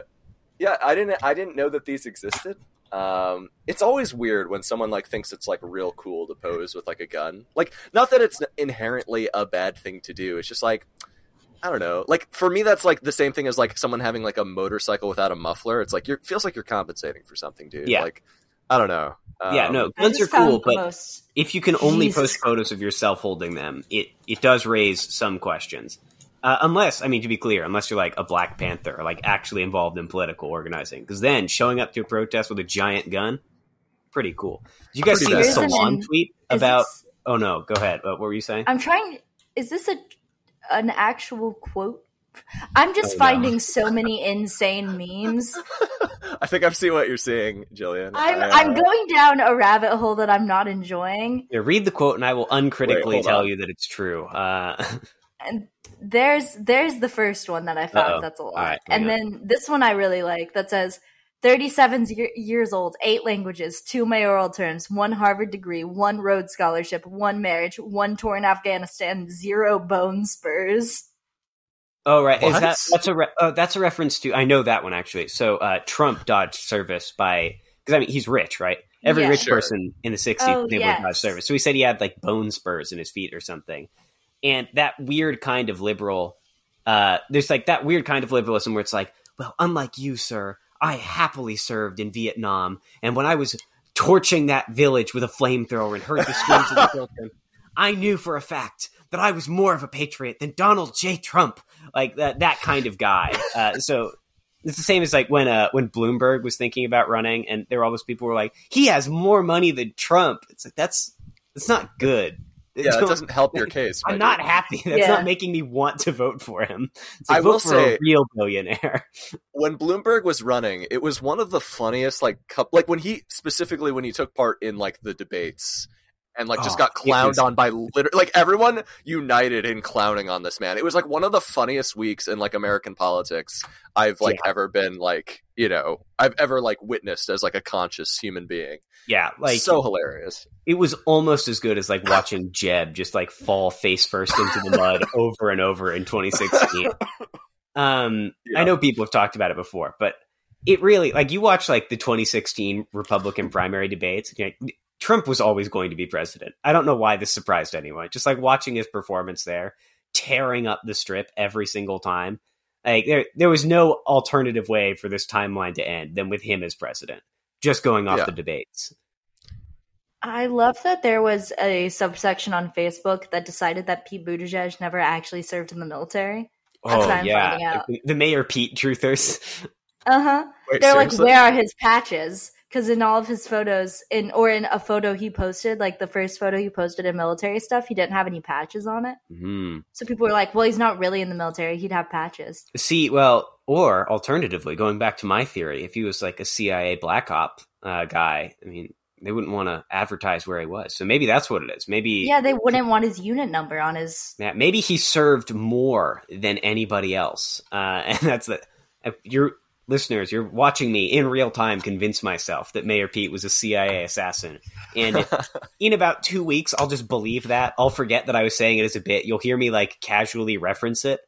yeah, I didn't. I didn't know that these existed. Um, it's always weird when someone like thinks it's like real cool to pose with like a gun. Like, not that it's inherently a bad thing to do. It's just like, I don't know. Like, for me, that's like the same thing as like someone having like a motorcycle without a muffler. It's like, you're, it feels like you're compensating for something, dude. Yeah. Like, I don't know. Um, yeah, no, guns are cool, but most... if you can only Jesus. post photos of yourself holding them, it, it does raise some questions. Uh, unless, I mean, to be clear, unless you're like a Black Panther, like actually involved in political organizing. Because then showing up to a protest with a giant gun, pretty cool. Did you guys see the Salon tweet about... This... Oh, no, go ahead. Uh, what were you saying? I'm trying... Is this a an actual quote? I'm just oh, finding no. so many insane memes. I think I've seen what you're seeing, Jillian. I'm, I, uh... I'm going down a rabbit hole that I'm not enjoying. Yeah, read the quote, and I will uncritically Wait, tell on. you that it's true. Uh... And there's there's the first one that I found. Uh-oh. That's a lot. Right, and on. then this one I really like that says, thirty-seven years old, eight languages, two mayoral terms, one Harvard degree, one Rhodes Scholarship, one marriage, one tour in Afghanistan, zero bone spurs. Oh, right. Is that, that's, a re- oh, that's a reference to – I know that one actually. So uh, Trump dodged service by – because, I mean, he's rich, right? Every yeah. rich person in the sixties oh, was able yes. to dodge service. So he said he had like bone spurs in his feet or something. And that weird kind of liberal, uh, there's like that weird kind of liberalism where it's like, well, unlike you, sir, I happily served in Vietnam. And when I was torching that village with a flamethrower and heard the screams of the children, I knew for a fact that I was more of a patriot than Donald J. Trump, like that, that kind of guy. Uh, so It's the same as like when uh, when Bloomberg was thinking about running, and there were all those people who were like, he has more money than Trump. It's like, that's it's not good. Yeah, Don't, it doesn't help your case. I'm maybe. not happy. That's yeah. not making me want to vote for him. It's like, I vote will for say, a real billionaire. When Bloomberg was running, it was one of the funniest. Like, like when he specifically when he took part in like the debates and like just oh, got clowned was, on by literally like everyone united in clowning on this man. It was like one of the funniest weeks in like American politics I've like yeah. ever been like you know I've ever like witnessed as like a conscious human being. Yeah, like so hilarious. It was almost as good as like watching Jeb just like fall face first into the mud over and over in twenty sixteen. Um, yeah. I know people have talked about it before, but it really like you watch like the twenty sixteen Republican primary debates. You know, Trump was always going to be president. I don't know why this surprised anyone. Just like watching his performance there, tearing up the strip every single time. Like there, there was no alternative way for this timeline to end than with him as president. Just going off yeah. the debates. I love that there was a subsection on Facebook that decided that Pete Buttigieg never actually served in the military. That's oh, what I'm yeah. finding out. The Mayor Pete truthers. Uh-huh. Wait, They're seriously? like, where are his patches? Because in all of his photos, in or in a photo he posted, like the first photo he posted in military stuff, he didn't have any patches on it. Mm-hmm. So people were like, well, he's not really in the military. He'd have patches. See, well, or alternatively, going back to my theory, if he was like a C I A black op uh, guy, I mean, they wouldn't want to advertise where he was. So maybe that's what it is. Maybe yeah, they wouldn't want his unit number on his. Yeah, maybe he served more than anybody else, uh, and that's the. Your listeners, you're watching me in real time convince myself that Mayor Pete was a C I A assassin, and in about two weeks, I'll just believe that. I'll forget that I was saying it as a bit. You'll hear me like casually reference it.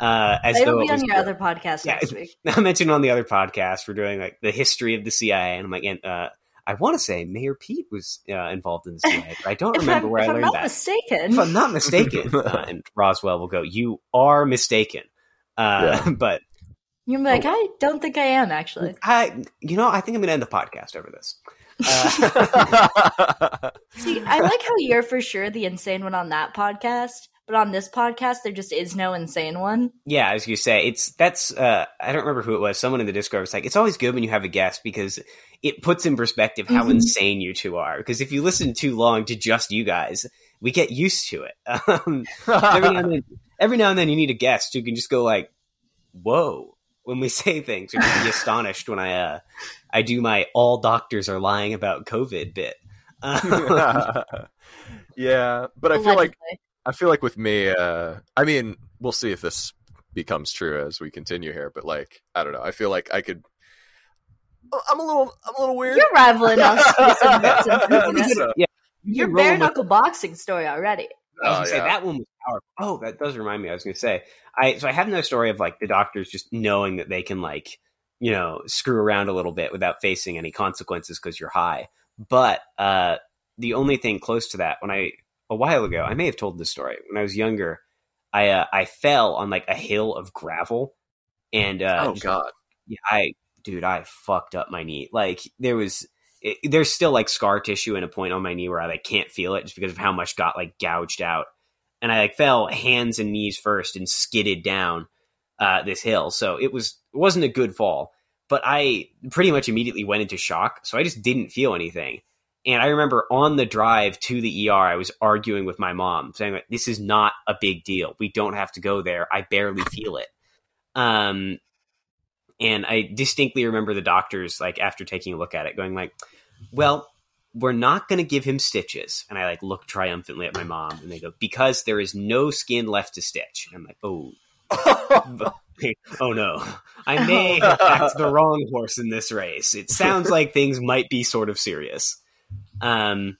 Uh, as It'll though be it was on your good. other podcast yeah, next week. I mentioned on the other podcast we're doing like the history of the C I A, and I'm like, and. Uh, I want to say Mayor Pete was uh, involved in this night, but I don't remember where I learned that. Mistaken. If I'm not mistaken. uh, and Roswell will go, you are mistaken. Uh, yeah. But you're like, oh, I don't think I am, actually. I, You know, I think I'm going to end the podcast over this. Uh, See, I like how you're for sure the insane one on that podcast. But on this podcast, there just is no insane one. Yeah, as you say, it's that's uh, I don't remember who it was. Someone in the Discord was like, it's always good when you have a guest because it puts in perspective how mm-hmm. insane you two are. Because if you listen too long to just you guys, we get used to it. Um, every, now and then, every now and then you need a guest who can just go like, whoa, when we say things. You're going to be astonished when I, uh, I do my all doctors are lying about COVID bit. Yeah, but I feel like... I feel like with me, uh, I mean, we'll see if this becomes true as we continue here. But like, I don't know. I feel like I could. I'm a little. I'm a little weird. You're rivaling us. Yeah. Yeah. Your you bare knuckle with... boxing story already. I was gonna oh, say yeah. that one was powerful. Oh, that does remind me. I was gonna say. I so I have no story of like the doctors just knowing that they can like you know screw around a little bit without facing any consequences because you're high. But uh, the only thing close to that when I. A while ago, I may have told this story. When I was younger, I uh, I fell on like a hill of gravel, and uh, oh god, yeah, I dude, I fucked up my knee. Like there was, it, there's still like scar tissue and a point on my knee where I like can't feel it just because of how much got like gouged out. And I like fell hands and knees first and skidded down uh, this hill. So it was it wasn't a good fall, but I pretty much immediately went into shock. So I just didn't feel anything. And I remember on the drive to the E R, I was arguing with my mom, saying, like, this is not a big deal. We don't have to go there. I barely feel it. Um, and I distinctly remember the doctors, like, after taking a look at it, going like, well, we're not going to give him stitches. And I, like, look triumphantly at my mom, and they go, because there is no skin left to stitch. And I'm like, oh. Oh no, I may have backed the wrong horse in this race. It sounds like things might be sort of serious. Um,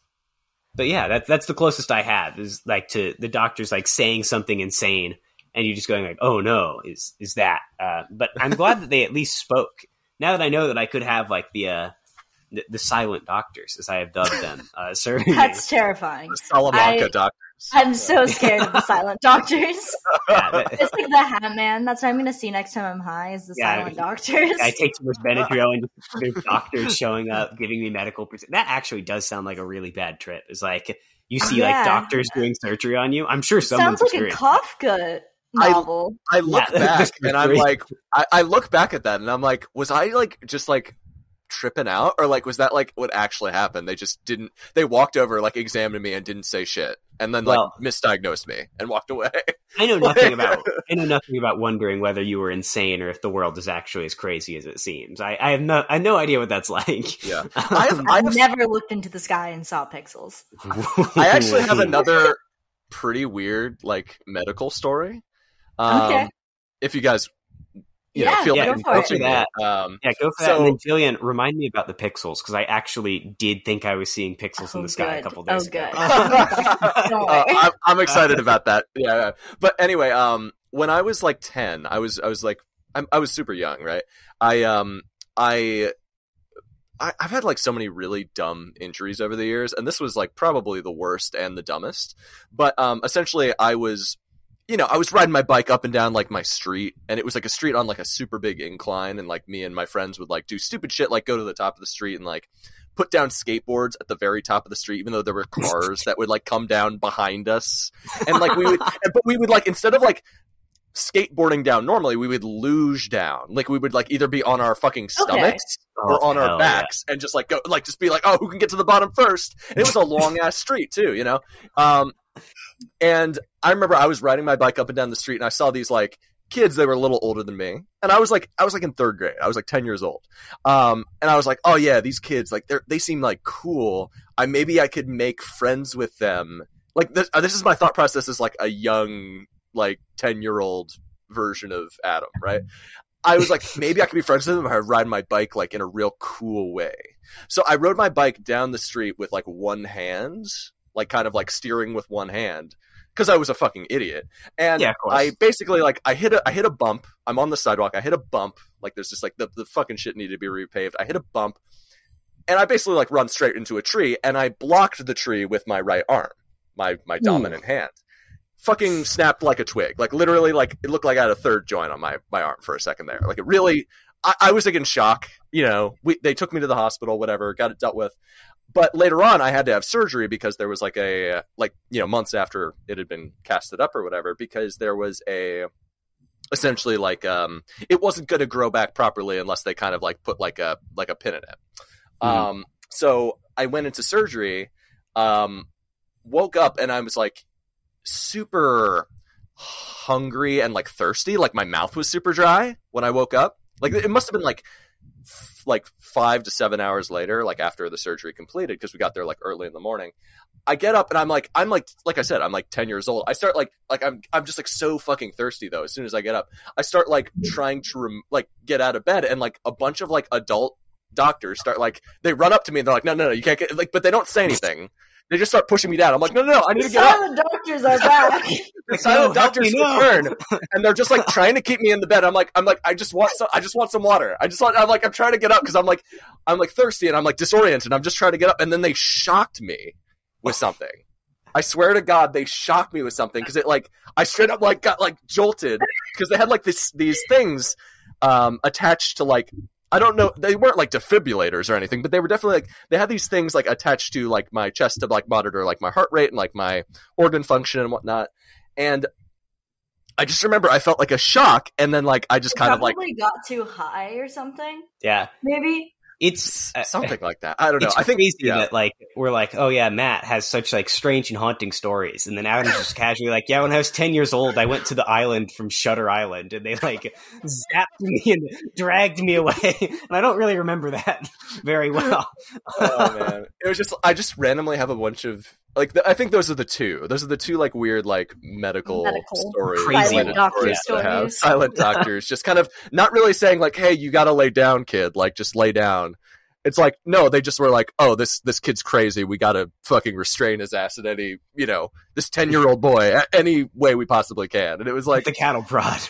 but yeah, that, that's the closest I have is like to the doctors, like saying something insane and you just going like, oh no, is, is that, uh, but I'm glad that they at least spoke now that I know that I could have like the, uh, the, the silent doctors as I have dubbed them. Uh, serving that's me. Terrifying. The Salamanca I, doctors. I'm so scared of the silent doctors. Yeah, that, it's like the Hat Man. That's what I'm going to see next time I'm high is the yeah, silent I mean, doctors. I take some Benadryl and just, there's doctors showing up, giving me medical. Pres- that actually does sound like a really bad trip. It's like you see yeah. like doctors doing surgery on you. I'm sure someone's Sounds like a Kafka novel. I, I look yeah, back and I'm like, I, I look back at that and I'm like, was I like just like tripping out, or like was that like what actually happened? They just didn't. They walked over, like examined me, and didn't say shit, and then like well, misdiagnosed me and walked away. I know nothing about. I know nothing about wondering whether you were insane or if the world is actually as crazy as it seems. I, I have no. I have no idea what that's like. Yeah, um, I have, I have, I've never looked into the sky and saw pixels. I actually have another pretty weird like medical story. Um, okay. If you guys, you yeah, know, feel yeah, like watching that, that. Um, yeah, go for so, that. And then, Jillian, remind me about the pixels, because I actually did think I was seeing pixels oh, in the sky good. a couple days oh, ago. Good. uh, I'm, I'm excited about that. Yeah, but anyway, um, when I was like ten, I was I was like I'm, I was super young, right? I um I. I, I've had like so many really dumb injuries over the years, and this was like probably the worst and the dumbest. But um, essentially, I was, you know, I was riding my bike up and down like my street, and it was like a street on like a super big incline, and like me and my friends would like do stupid shit, like go to the top of the street and like put down skateboards at the very top of the street, even though there were cars that would like come down behind us, and like we would, but we would like instead of like. skateboarding down normally, we would luge down, like we would like either be on our fucking stomachs okay. or oh, on our backs yeah. and just like go like just be like, oh, who can get to the bottom first? And it was a long ass street too, you know. Um and I remember I was riding my bike up and down the street, and I saw these like kids. They were a little older than me, and I was like I was like in third grade. I was like ten years old, um and I was like, oh yeah, these kids, like they they seem like cool. I maybe I could make friends with them. Like this, this is my thought process as like a young like ten year old version of Adam, right? I was like, maybe I could be friends with him if I ride my bike like in a real cool way. So I rode my bike down the street with like one hand, like kind of like steering with one hand, because I was a fucking idiot. And yeah, I basically like I hit a I hit a bump. I'm on the sidewalk. I hit a bump. Like there's just like the, the fucking shit needed to be repaved. I hit a bump, and I basically like run straight into a tree, and I blocked the tree with my right arm, my my dominant mm. hand. Fucking snapped like a twig. Like literally, like it looked like I had a third joint on my, my arm for a second there. Like it really, I, I was like in shock. You know, we, they took me to the hospital, whatever, got it dealt with. But later on, I had to have surgery because there was like a, like, you know, months after it had been casted up or whatever, because there was a, essentially like, um, it wasn't going to grow back properly unless they kind of like put like a, like a pin in it. Mm. Um, so I went into surgery, um, woke up, and I was like, super hungry and like thirsty. Like my mouth was super dry when I woke up. Like it must have been like f- like five to seven hours later, like after the surgery completed, because we got there like early in the morning. I get up and I'm like I'm like like I said, I'm like ten years old. I start like like I'm I'm just like so fucking thirsty though. As soon as I get up, I start like trying to rem- like get out of bed, and like a bunch of like adult doctors start like they run up to me and they're like, no no no, you can't get like, but they don't say anything. They just start pushing me down. I'm like, no, no, no, I need the to get up. The silent doctors are back. The silent no, doctors return, and they're just like trying to keep me in the bed. I'm like, I'm like, I just want some. I just want some water. I just want. I'm like, I'm trying to get up because I'm like, I'm like thirsty and I'm like disoriented. I'm just trying to get up, and then they shocked me with something. I swear to God, they shocked me with something because it like I straight up like got like jolted because they had like this these things um, attached to like. I don't know. They weren't like defibrillators or anything, but they were definitely like they had these things like attached to like my chest to like monitor like my heart rate and like my organ function and whatnot. And I just remember I felt like a shock, and then like I just it kind of like got too high or something. Yeah, maybe it's something uh, like that. I don't know. It's I think crazy yeah. that like we're like, oh yeah, Matt has such like strange and haunting stories, and then Adam's just casually like, yeah, when I was ten years old, I went to the island from Shutter Island, and they like zapped me and dragged me away, and I don't really remember that very well. Oh man, it was just I just randomly have a bunch of like the, I think those are the two. Those are the two like weird like medical, medical. stories, crazy silent doctor stories, have. silent doctors, just kind of not really saying like, hey, you got to lay down, kid, like just lay down. It's like, no, they just were like, oh, this this kid's crazy. We got to fucking restrain his ass in any, you know, this ten-year-old boy, any way we possibly can. And it was like... The cattle prod.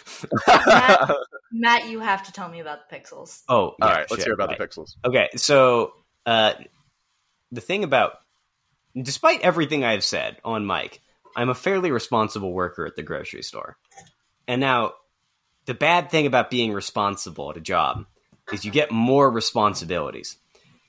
Matt, Matt, you have to tell me about the pixels. Oh, yeah, all right. Let's sure, hear about right. the pixels. Okay, so uh, the thing about... Despite everything I've said on mic, I'm a fairly responsible worker at the grocery store. And now, the bad thing about being responsible at a job is you get more responsibilities.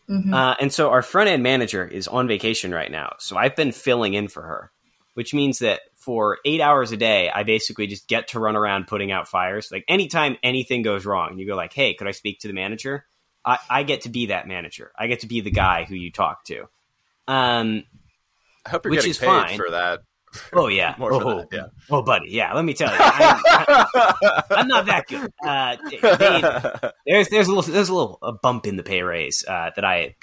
Mm-hmm. Uh, and so our front end manager is on vacation right now. So I've been filling in for her, which means that for eight hours a day, I basically just get to run around putting out fires. Like anytime anything goes wrong and you go like, hey, could I speak to the manager? I, I get to be that manager. I get to be the guy who you talk to. Um, I hope you're which getting is paid fine. For that. Oh, yeah. More oh, for that, yeah. Oh, buddy. Yeah, let me tell you. I'm, I, I'm not that good. Uh, they, there's there's a little, there's a little a bump in the pay raise uh, that I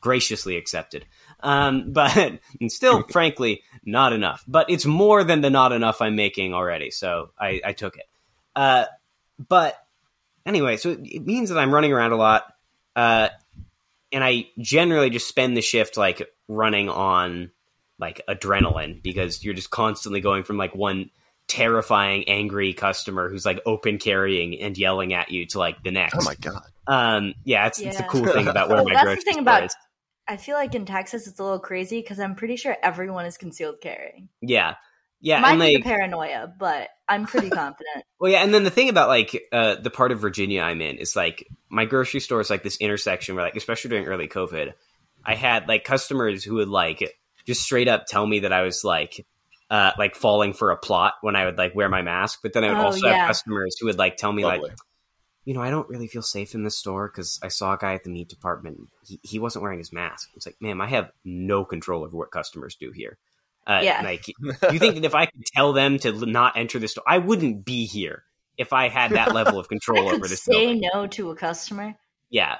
graciously accepted. Um, but and still, frankly, not enough. But it's more than the not enough I'm making already. So I, I took it. Uh, but anyway, so it means that I'm running around a lot. Uh, and I generally just spend the shift like running on like adrenaline, because you're just constantly going from like one terrifying, angry customer who's like open carrying and yelling at you to like the next. Oh my God. Um, yeah, it's, yeah. it's the cool thing about where well, my grocery store about- is. I feel like in Texas it's a little crazy because I'm pretty sure everyone is concealed carrying. Yeah, yeah. Mine's like, the paranoia, but I'm pretty confident. Well, yeah, and then the thing about like uh, the part of Virginia I'm in is like my grocery store is like this intersection where, like, especially during early COVID, I had like customers who would like just straight up tell me that I was like uh, like falling for a plot when I would like wear my mask, but then I would oh, also yeah. have customers who would like tell me Lovely. like, you know, I don't really feel safe in this store because I saw a guy at the meat department. He, he wasn't wearing his mask. It's like, ma'am, I have no control over what customers do here. Uh, yeah. Like, you think that if I could tell them to not enter this store, I wouldn't be here if I had that level of control over this store. Say building. No to a customer. Yeah.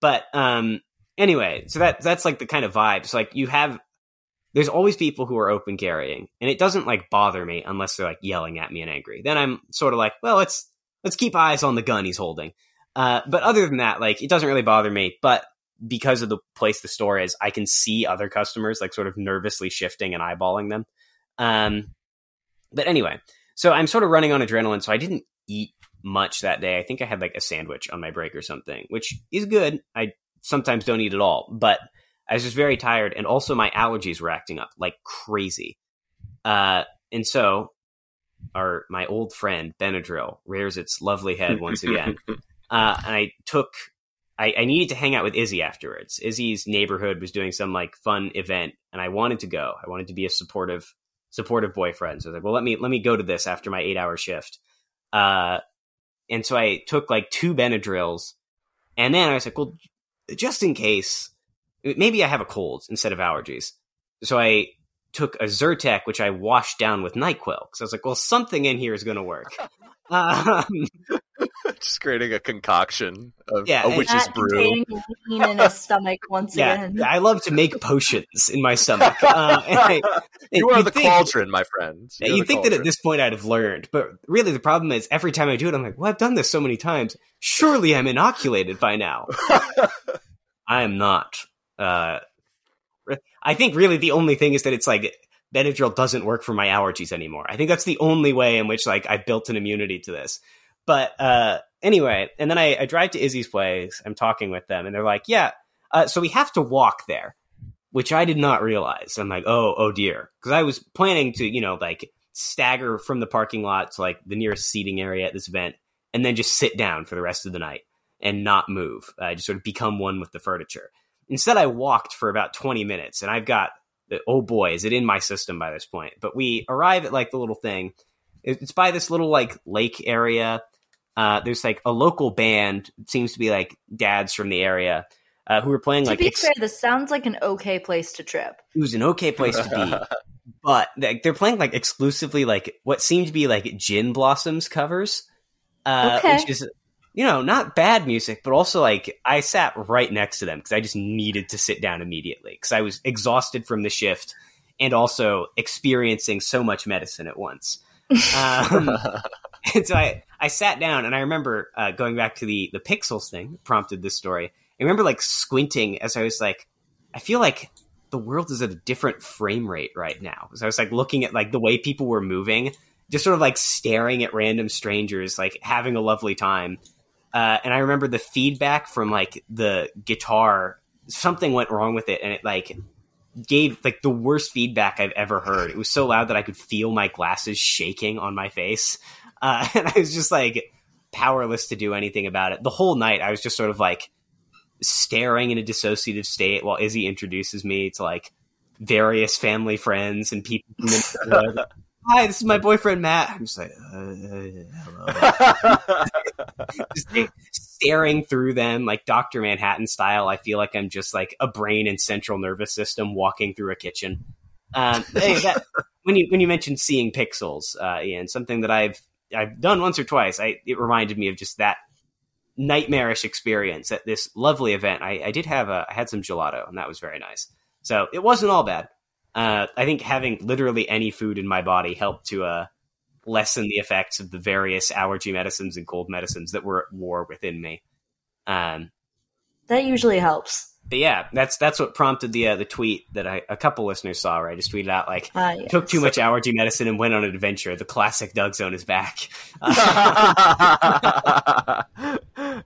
But um, anyway, so that that's like the kind of vibe. So like you have, there's always people who are open carrying, and it doesn't like bother me unless they're like yelling at me and angry. Then I'm sort of like, well, it's, let's keep eyes on the gun he's holding. Uh, but other than that, like, it doesn't really bother me. But because of the place the store is, I can see other customers, like, sort of nervously shifting and eyeballing them. Um, but anyway, so I'm sort of running on adrenaline. So I didn't eat much that day. I think I had, like, a sandwich on my break or something, which is good. I sometimes don't eat at all. But I was just very tired. And also my allergies were acting up like crazy. Uh, and so... Our my old friend Benadryl rears its lovely head once again. uh, and I took, I, I needed to hang out with Izzy afterwards. Izzy's neighborhood was doing some like fun event, and I wanted to go. I wanted to be a supportive, supportive boyfriend. So I was like, well, let me let me go to this after my eight hour shift. Uh, and so I took like two Benadryls, and then I was like, well, just in case, maybe I have a cold instead of allergies. So I took a Zyrtec, which I washed down with NyQuil. Because I was like, well, something in here is going to work. Um, Just creating a concoction of yeah, a witch's brew. In his stomach once yeah, again. I love to make potions in my stomach. Uh, and I, and you are you the think, cauldron, my friend. You're you think cauldron. That at this point I'd have learned. But really the problem is every time I do it, I'm like, well, I've done this so many times. Surely I'm inoculated by now. I am not. Uh I think really the only thing is that it's like Benadryl doesn't work for my allergies anymore. I think that's the only way in which like I've built an immunity to this. But uh, anyway, and then I, I drive to Izzy's place. I'm talking with them and they're like, yeah, uh, so we have to walk there, which I did not realize. I'm like, oh, oh dear. Because I was planning to, you know, like stagger from the parking lot to like the nearest seating area at this event and then just sit down for the rest of the night and not move. I uh, just sort of become one with the furniture. Instead, I walked for about twenty minutes, and I've got, oh boy, is it in my system by this point. But we arrive at, like, the little thing. It's by this little, like, lake area. Uh, there's, like, a local band. It seems to be, like, dads from the area uh, who are playing, to like... To be ex- fair, this sounds like an okay place to trip. It was an okay place to be. But they're playing, like, exclusively, like, what seem to be, like, Gin Blossoms covers. Uh, okay. Which is... You know, not bad music, but also, like, I sat right next to them because I just needed to sit down immediately because I was exhausted from the shift and also experiencing so much medicine at once. um, and so I, I sat down, and I remember uh, going back to the, the pixels thing that prompted this story. I remember, like, squinting as I was like, I feel like the world is at a different frame rate right now. So I was, like, looking at, like, the way people were moving, just sort of, like, staring at random strangers, like, having a lovely time. Uh, and I remember the feedback from, like, the guitar. Something went wrong with it, and it, like, gave, like, the worst feedback I've ever heard. It was so loud that I could feel my glasses shaking on my face. Uh, and I was just, like, powerless to do anything about it. The whole night, I was just sort of, like, staring in a dissociative state while Izzy introduces me to, like, various family friends and people from the hi, this is my boyfriend, Matt. I'm just like, uh, hello. Just like, staring through them, like Doctor Manhattan style. I feel like I'm just like a brain and central nervous system walking through a kitchen. Um, hey, that, when you when you mentioned seeing pixels, uh, Ian, something that I've I've done once or twice, I, it reminded me of just that nightmarish experience at this lovely event. I, I did have a, I had some gelato, and that was very nice. So it wasn't all bad. Uh, I think having literally any food in my body helped to uh, lessen the effects of the various allergy medicines and cold medicines that were at war within me. Um, that usually helps. But yeah, that's that's what prompted the uh, the tweet that I, a couple listeners saw, where I just tweeted out, like, uh, yes. took too much allergy medicine and went on an adventure. The classic Doug Zone is back.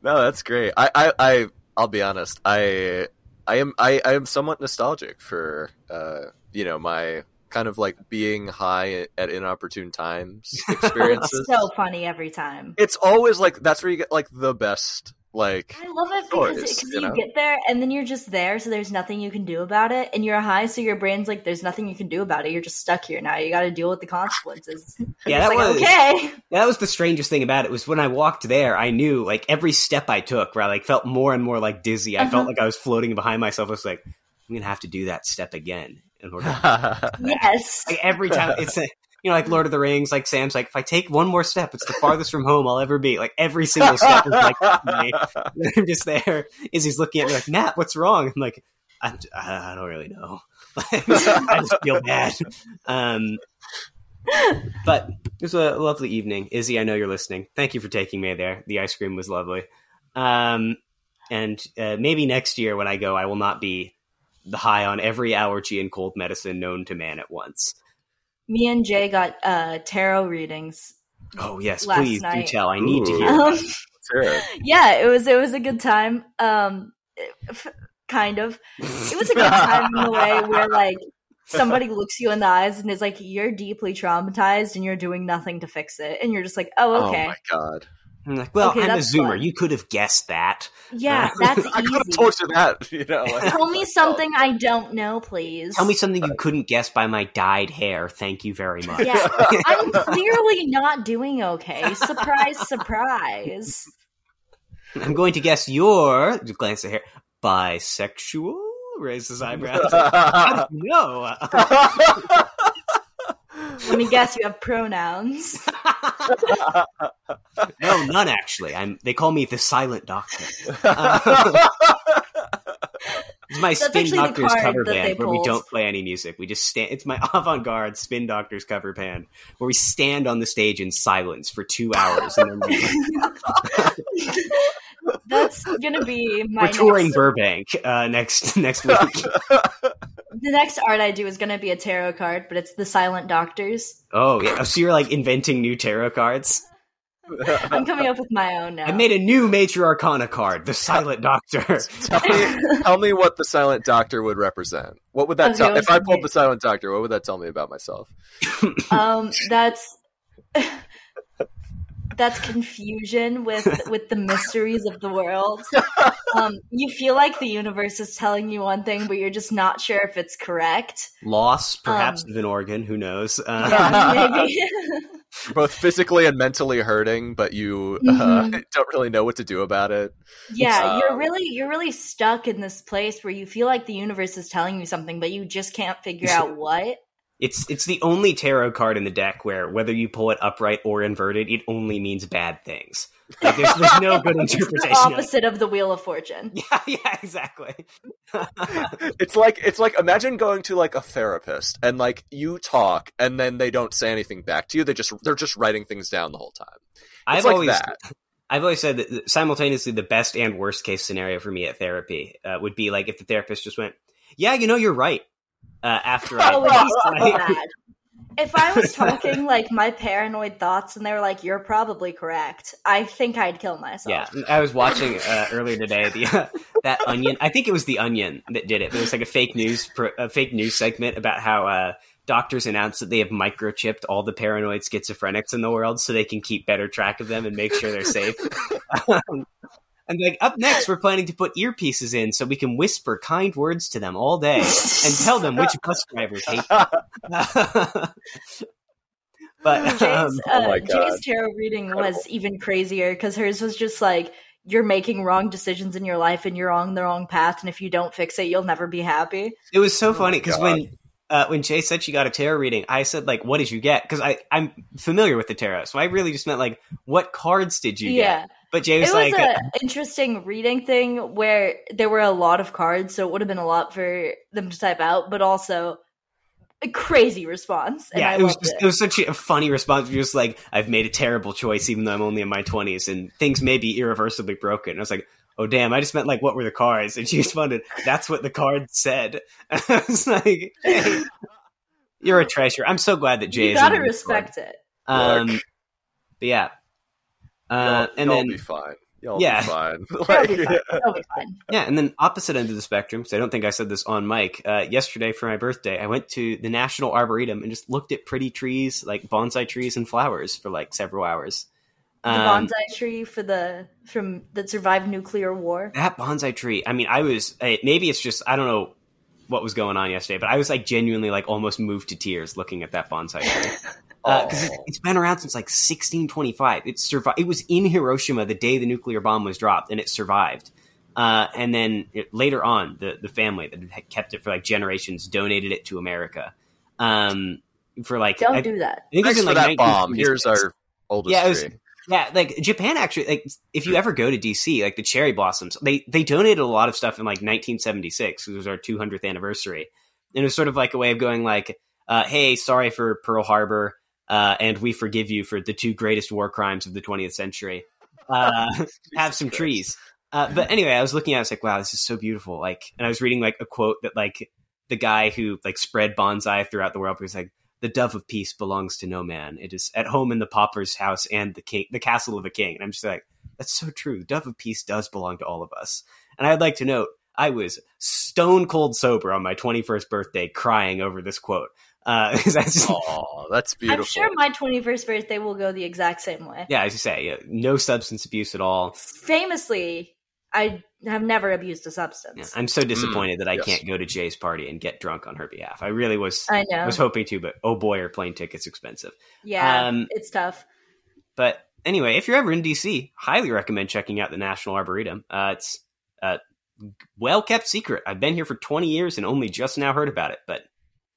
No, that's great. I, I, I, I'll be honest. I... I am I, I am somewhat nostalgic for, uh, you know, my kind of like being high at inopportune times experiences. It's so funny every time. It's always like, that's where you get like the best, like, I love it because choice, it, you, you know? Get there and then you're just there. So there's nothing you can do about it. And you're high. So your brain's like, there's nothing you can do about it. You're just stuck here now. You got to deal with the consequences. Yeah, that, like, was, okay. That was the strangest thing about it, was when I walked there, I knew like every step I took where I like felt more and more like dizzy. I uh-huh. felt like I was floating behind myself. I was like, I'm going to have to do that step again in order to yes. Like, every time it's a, you know, like Lord of the Rings, like Sam's like, if I take one more step, it's the farthest from home I'll ever be. Like every single step is like, I'm just there. Izzy's looking at me like, Matt, what's wrong? I'm like, I, I don't really know. I just feel bad. Um, but it was a lovely evening. Izzy, I know you're listening. Thank you for taking me there. The ice cream was lovely. Um, and uh, maybe next year when I go, I will not be high on every allergy and cold medicine known to man at once. Me and Jay got uh, tarot readings. Oh yes, please do tell. I need Ooh. to hear. Um, sure. Yeah, it was it was a good time. Um, f- kind of, it was a good time in a way where like somebody looks you in the eyes and is like, "You're deeply traumatized and you're doing nothing to fix it," and you're just like, "Oh, okay." Oh my god. I'm like, well, okay, I'm a Zoomer. Fun. You could have guessed that. Yeah, that's easy. I could have told you that. You know, like, tell me something I don't know, please. Tell me something you couldn't guess by my dyed hair. Thank you very much. Yeah. I'm clearly not doing okay. Surprise, surprise. I'm going to guess you're, glance at hair, bisexual? Raises eyebrows. I don't know. Let me guess, you have pronouns. No, none actually. I'm. They call me the Silent Doctor. Uh, it's my That's Spin Doctors cover band where we don't play any music. We just stand. It's my avant-garde Spin Doctors cover band where we stand on the stage in silence for two hours. And then That's gonna be my. We're touring next... Burbank uh, next next week. The next art I do is going to be a tarot card, but it's the Silent Doctors. Oh, yeah. So you're like inventing new tarot cards? I'm coming up with my own now. I made a new Major Arcana card, the Silent Doctor. tell, me, tell me what the Silent Doctor would represent. What would that okay, tell? If I pulled the Silent Doctor, what would that tell me about myself? Um, that's that's confusion with with the mysteries of the world. Um, you feel like the universe is telling you one thing, but you're just not sure if it's correct. Loss, perhaps, um, of an organ. Who knows? Uh, yeah, maybe. Both physically and mentally hurting, but you mm-hmm. uh, don't really know what to do about it. Yeah, um, you're really you're really stuck in this place where you feel like the universe is telling you something, but you just can't figure out what. It's it's the only tarot card in the deck where whether you pull it upright or inverted, it only means bad things. Like there's, there's no good interpretation. It's the opposite of, of the Wheel of Fortune. Yeah, yeah, exactly. It's like it's like imagine going to like a therapist and like you talk and then they don't say anything back to you. They just they're just writing things down the whole time. It's I've like always that. I've always said that simultaneously the best and worst case scenario for me at therapy uh, would be like if the therapist just went, "Yeah, you know, you're right." Uh, after I, oh, I if I was talking like my paranoid thoughts and they were like, "You're probably correct," I think I'd kill myself. Yeah, I was watching uh, earlier today the uh, that Onion. I think it was the Onion that did it. But it was like a fake news a fake news segment about how uh, doctors announced that they have microchipped all the paranoid schizophrenics in the world so they can keep better track of them and make sure they're safe. um, And like, up next, we're planning to put earpieces in so we can whisper kind words to them all day and tell them which bus drivers hate them. But, um, Jay's, uh, oh Jay's tarot reading Incredible. was even crazier because hers was just like, you're making wrong decisions in your life and you're on the wrong path. And if you don't fix it, you'll never be happy. It was so oh funny because when uh, when Jay said she got a tarot reading, I said, like, what did you get? Because I'm familiar with the tarot. So I really just meant, like, what cards did you yeah. get? But Jay was, it was like an uh, interesting reading thing where there were a lot of cards. So it would have been a lot for them to type out, but also a crazy response. And yeah, I it was just, it. it was such a funny response. You're just like, I've made a terrible choice, even though I'm only in my twenties and things may be irreversibly broken. And I was like, oh, damn, I just meant, like, what were the cards? And she responded, that's what the card said. And I was like, hey, you're a treasure. I'm so glad that Jay you is. You got to respect card. it. Um, but yeah. Uh, y'all, and y'all then be fine. Y'all yeah. be fine. Like, be fine. Yeah. Be fine. Yeah, and then opposite end of the spectrum, because I don't think I said this on mic, uh, yesterday for my birthday, I went to the National Arboretum and just looked at pretty trees, like bonsai trees and flowers for like several hours. Um, the bonsai tree for the from that survived nuclear war. That bonsai tree. I mean, I was I, maybe it's just I don't know what was going on yesterday, but I was like genuinely like almost moved to tears looking at that bonsai tree. Because uh, it, it's been around since like sixteen twenty-five. It survived. It was in Hiroshima the day the nuclear bomb was dropped, and it survived. Uh, and then it, later on, the the family that had kept it for like generations donated it to America. Um, for like don't I, do that. I think Thanks it was in, for like, that bomb. Here's our oldest yeah, was, tree. Yeah, like Japan actually. Like if you ever go to D C, like the cherry blossoms, they they donated a lot of stuff in like nineteen seventy-six, because it was our two hundredth anniversary, and it was sort of like a way of going like, uh, hey, sorry for Pearl Harbor. Uh, and we forgive you for the two greatest war crimes of the twentieth century. Uh, have some trees. Uh, but anyway, I was looking at it, I was like, wow, this is so beautiful. Like, and I was reading like a quote that like the guy who like spread bonsai throughout the world was like, the dove of peace belongs to no man. It is at home in the pauper's house and the king, the castle of a king. And I'm just like, that's so true. The dove of peace does belong to all of us. And I'd like to note, I was stone cold sober on my twenty-first birthday crying over this quote. Uh, that's, oh, that's beautiful. I'm sure my twenty-first birthday will go the exact same way. Yeah, as you say, yeah, no substance abuse at all. Famously, I have never abused a substance. Yeah, I'm so disappointed mm, that I yes. can't go to Jay's party and get drunk on her behalf. I really was I know. was hoping to, but oh boy, are plane tickets expensive. Yeah, um, it's tough. But anyway, if you're ever in D C, highly recommend checking out the National Arboretum. Uh, it's a well-kept secret. I've been here for twenty years and only just now heard about it, but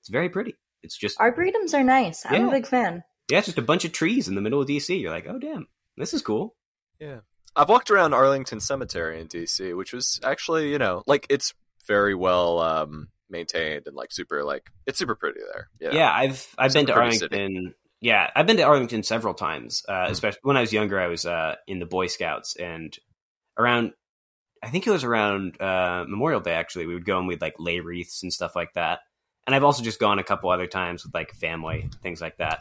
it's very pretty. It's just arboretums are nice. I'm yeah. a big fan. Yeah, it's just a bunch of trees in the middle of D C. You're like, oh damn, this is cool. Yeah, I've walked around Arlington Cemetery in D C, which was actually, you know, like it's very well um, maintained and like super, like it's super pretty there. You know? Yeah, I've I've it's been to Arlington. City. Yeah, I've been to Arlington several times. Uh, mm-hmm. Especially when I was younger, I was uh, in the Boy Scouts, and around, I think it was around uh, Memorial Day. Actually, we would go and we'd like lay wreaths and stuff like that. And I've also just gone a couple other times with like family, things like that.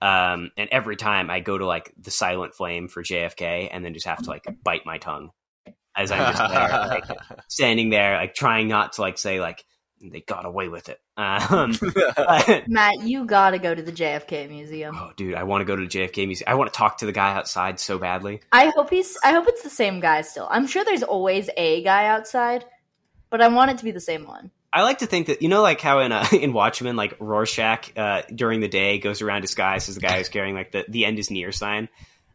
Um, and every time I go to like the silent flame for J F K and then just have to like bite my tongue as I'm just there, like, standing there, like trying not to like say like they got away with it. Um, but, Matt, you got to go to the J F K museum. Oh dude, I want to go to the J F K museum. I want to talk to the guy outside so badly. I hope he's, I hope it's the same guy still. I'm sure there's always a guy outside, but I want it to be the same one. I like to think that, you know, like how in uh, in Watchmen, like Rorschach uh, during the day goes around disguised as the guy who's carrying like the, the end is near sign.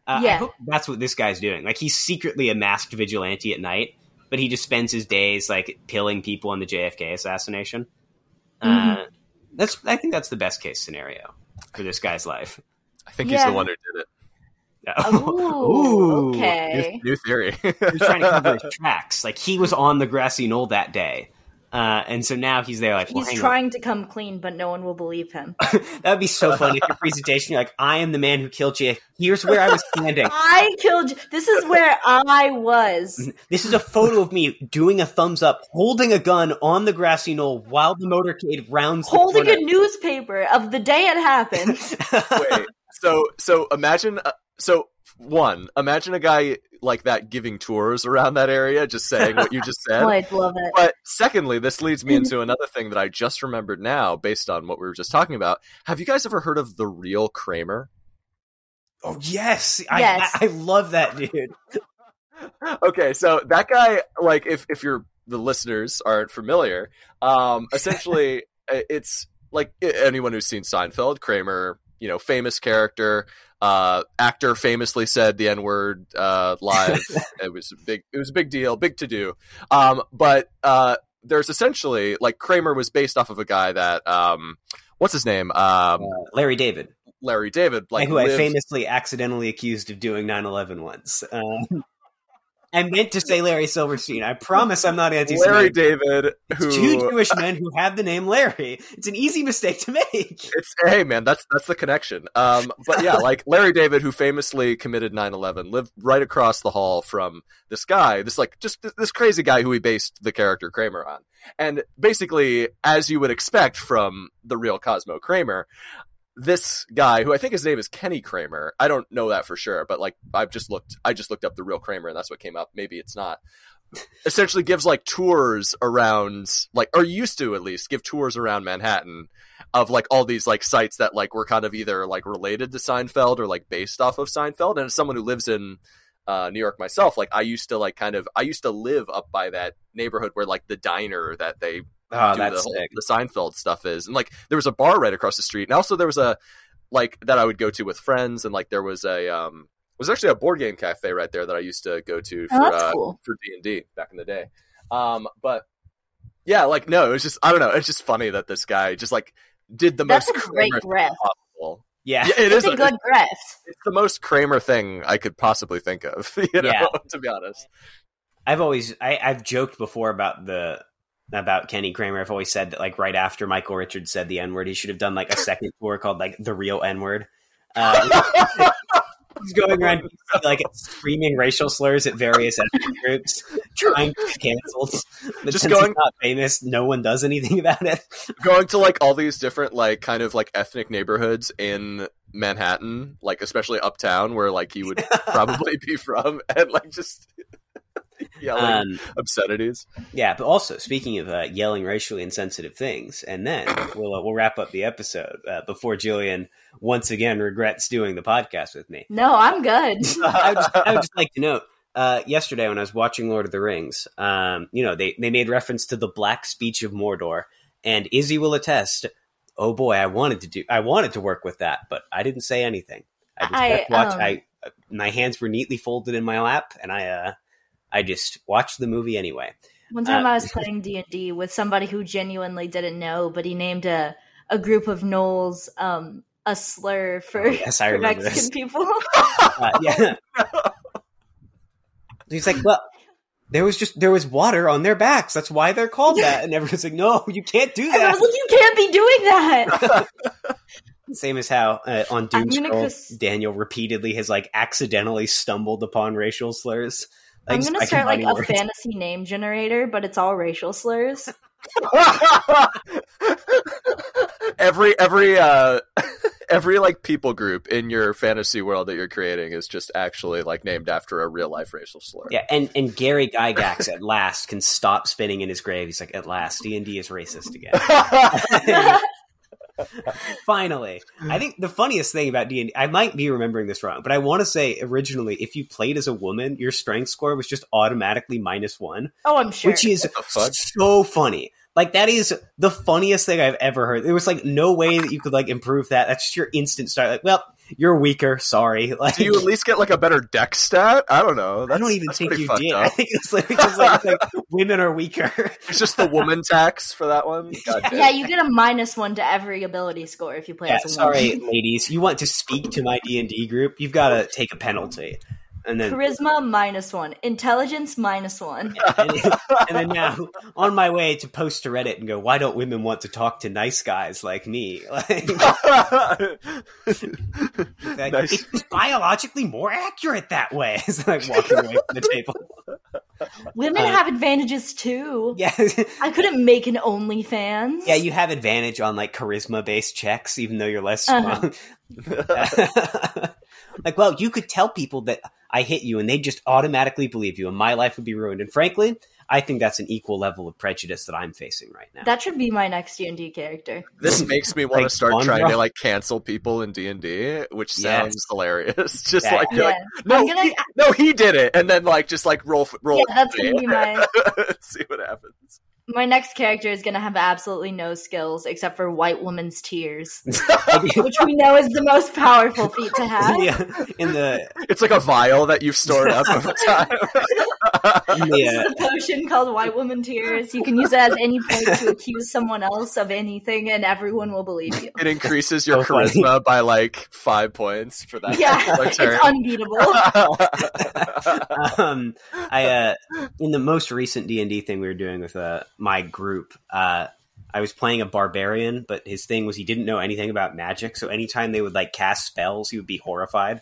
Uh, yeah. I hope that's what this guy's doing. Like he's secretly a masked vigilante at night, but he just spends his days like killing people in the J F K assassination. Mm-hmm. Uh, that's I think that's the best case scenario for this guy's life. I think yeah. he's the one who did it. Oh, Ooh, okay. New, new theory. He was trying to cover his tracks. Like he was on the grassy knoll that day. Uh, and so now he's there like, well, he's trying on. to come clean, but no one will believe him. That would be so funny. If your presentation, you're like, I am the man who killed J F K. Here's where I was standing. I killed. This is where I was. This is a photo of me doing a thumbs up, holding a gun on the grassy knoll while the motorcade rounds. Holding the a newspaper of the day it happened. Wait, so, so imagine, uh, so one, imagine a guy like that giving tours around that area, just saying what you just said. Oh, I'd love it. But secondly, this leads me into another thing that I just remembered now based on what we were just talking about. Have you guys ever heard of The Real Kramer? Oh, yes. yes. I, I, I love that dude. Okay, so that guy, like, if if you're the listeners aren't familiar, um, essentially, it's like anyone who's seen Seinfeld, Kramer, you know, famous character, uh, actor famously said the N-word uh, live. It was a big, it was a big deal, big to do. Um, but uh, there's essentially, like, Kramer was based off of a guy that, um, what's his name? Um, uh, Larry David. Larry David, like, and who lived... I famously accidentally accused of doing nine eleven once. Um, I meant to say Larry Silverstein. I promise I'm not anti-Semitic. Larry David, it's who... two Jewish men who have the name Larry. It's an easy mistake to make. It's, hey, man, that's that's the connection. Um, but yeah, like Larry David, who famously committed nine eleven, lived right across the hall from this guy, this like just this crazy guy who he based the character Kramer on. And basically, as you would expect from the real Cosmo Kramer, this guy, who I think his name is Kenny Kramer, I don't know that for sure, but like I've just looked, I just looked up the real Kramer, and that's what came up. Maybe it's not. Essentially, gives like tours around, like, or used to at least give tours around Manhattan of like all these like sites that like were kind of either like related to Seinfeld or like based off of Seinfeld. And as someone who lives in uh, New York myself, like I used to like kind of, I used to live up by that neighborhood where like the diner that they. Oh, that's the, whole, sick. The Seinfeld stuff is, and like there was a bar right across the street, and also there was a like that I would go to with friends, and like there was a um was actually a board game cafe right there that I used to go to for oh, uh, cool. for D and D back in the day. Um, but yeah, like no, it's just I don't know, it's just funny that this guy just like did the that's most a great Kramer thing possible. Yeah, yeah it it's is a good dress. It's, it's the most Kramer thing I could possibly think of. You know, yeah. To be honest, I've always I, I've joked before about the. about Kenny Kramer. I've always said that like right after Michael Richards said the N-word, he should have done like a second tour called like The Real N-word. Uh, he's going around like screaming racial slurs at various ethnic groups, trying to be canceled. But just since going, he's not famous, no one does anything about it. Going to like all these different like kind of like ethnic neighborhoods in Manhattan, like especially uptown where like he would probably be from, and like just... yelling um, obscenities. Yeah, but also speaking of uh, yelling racially insensitive things, and then we'll uh, we'll wrap up the episode uh, before Jillian once again regrets doing the podcast with me. No, I'm good. I, would just, I would just like to note uh, yesterday when I was watching Lord of the Rings, um, you know they they made reference to the black speech of Mordor, and Izzy will attest. Oh boy, I wanted to do I wanted to work with that, but I didn't say anything. I just I, kept watching. Um, I uh, my hands were neatly folded in my lap, and I. Uh, I just watched the movie anyway. One time uh, I was playing D and D with somebody who genuinely didn't know, but he named a, a group of gnolls um, a slur for, oh, yes, for Mexican this. people. uh, yeah. He's like, well, there was just there was water on their backs. That's why they're called that. And everyone's like, no, you can't do that. And I was like, you can't be doing that. Same as how uh, on Doom Scroll, cause... Daniel repeatedly has like accidentally stumbled upon racial slurs. I'm going to start like a words. fantasy name generator, but it's all racial slurs. every every uh, every like people group in your fantasy world that you're creating is just actually like named after a real life racial slur. Yeah, and, and Gary Gygax at last can stop spinning in his grave. He's like, at last, D and D is racist again. Finally, I think the funniest thing about D and D, I might be remembering this wrong, but I want to say originally, if you played as a woman, your strength score was just automatically minus one. Oh, I'm sure. Which is so funny. Like, that is the funniest thing I've ever heard. There was, like, no way that you could, like, improve that. That's just your instant start. Like, well, you're weaker. Sorry. Like, do you at least get, like, a better dex stat? I don't know. That's, I don't even think you did. Up. I think it's like, just like, like women are weaker. It's just the woman tax for that one. God, yeah, you get a minus one to every ability score if you play yeah, as a woman. Sorry, ladies. You want to speak to my D and D group? You've got to take a penalty. And then, charisma minus one, intelligence minus one, and, and then now on my way to post to Reddit and go, why don't women want to talk to nice guys like me? Like, like nice. It's biologically more accurate that way. It's like walking away from the table. Women um, have advantages too. Yeah, I couldn't make an OnlyFans. Yeah, you have advantage on like charisma based checks, even though you're less strong. Uh-huh. Like, well, you could tell people that I hit you and they just automatically believe you and my life would be ruined. And frankly, I think that's an equal level of prejudice that I'm facing right now. That should be my next D and D character. This makes me want like to start Bond trying Rock? to like cancel people in D and D, which sounds yes. hilarious. Just yeah. like, yeah. like no, gonna... he, no, he did it, and then like just like roll, roll. Yeah, that's gonna be my. See what happens. My next character is going to have absolutely no skills except for white woman's tears, which we know is the most powerful feat to have. Yeah, in the it's like a vial that you've stored up over time. Yeah. It's a potion called white woman tears. You can use it at any point to accuse someone else of anything, and everyone will believe you. It increases your so charisma funny. by like five points for that. Yeah, it's unbeatable. um, I uh, in the most recent D and D thing we were doing with a. Uh, my group, uh, I was playing a barbarian, but his thing was he didn't know anything about magic. So anytime they would like cast spells, he would be horrified.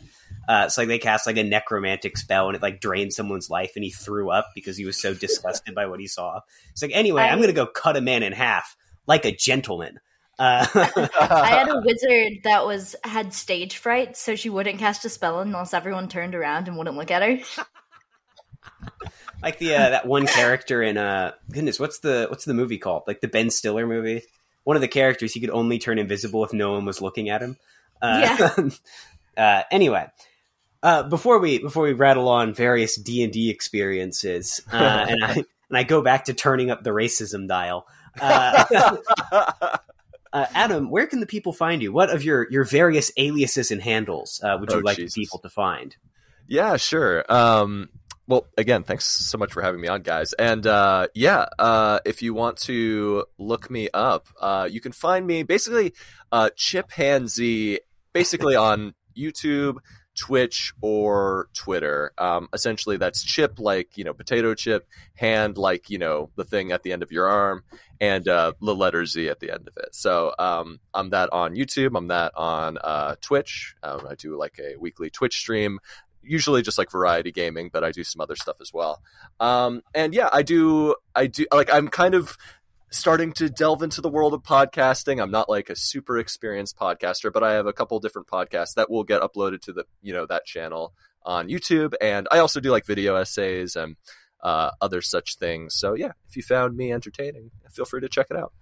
Uh, so like they cast like a necromantic spell and it like drained someone's life and he threw up because he was so disgusted by what he saw. It's like, anyway, I, I'm going to go cut a man in half like a gentleman. Uh- I had a wizard that was had stage fright. So she wouldn't cast a spell unless everyone turned around and wouldn't look at her. Like the uh, that one character in uh goodness, what's the what's the movie called? Like the Ben Stiller movie. One of the characters, he could only turn invisible if no one was looking at him. Uh, yeah. uh, anyway, uh, before we before we rattle on various D and D experiences, uh, and I and I go back to turning up the racism dial. Uh, uh, Adam, where can the people find you? What of your your various aliases and handles uh, would you oh, like Jesus. people to find? Yeah, sure. Um, Well, again, thanks so much for having me on, guys. And uh, yeah, uh, if you want to look me up, uh, you can find me basically uh, Chiphandz, basically on YouTube, Twitch, or Twitter. Um, essentially, that's chip like, you know, potato chip, hand like, you know, the thing at the end of your arm, and uh, the letter Z at the end of it. So um, I'm that on YouTube. I'm that on uh, Twitch. Um, I do like a weekly Twitch stream. Usually just like variety gaming, but I do some other stuff as well. Um, and yeah, I do, I do like, I'm kind of starting to delve into the world of podcasting. I'm not like a super experienced podcaster, but I have a couple different podcasts that will get uploaded to the, you know, that channel on YouTube. And I also do like video essays and uh, other such things. So yeah, if you found me entertaining, feel free to check it out.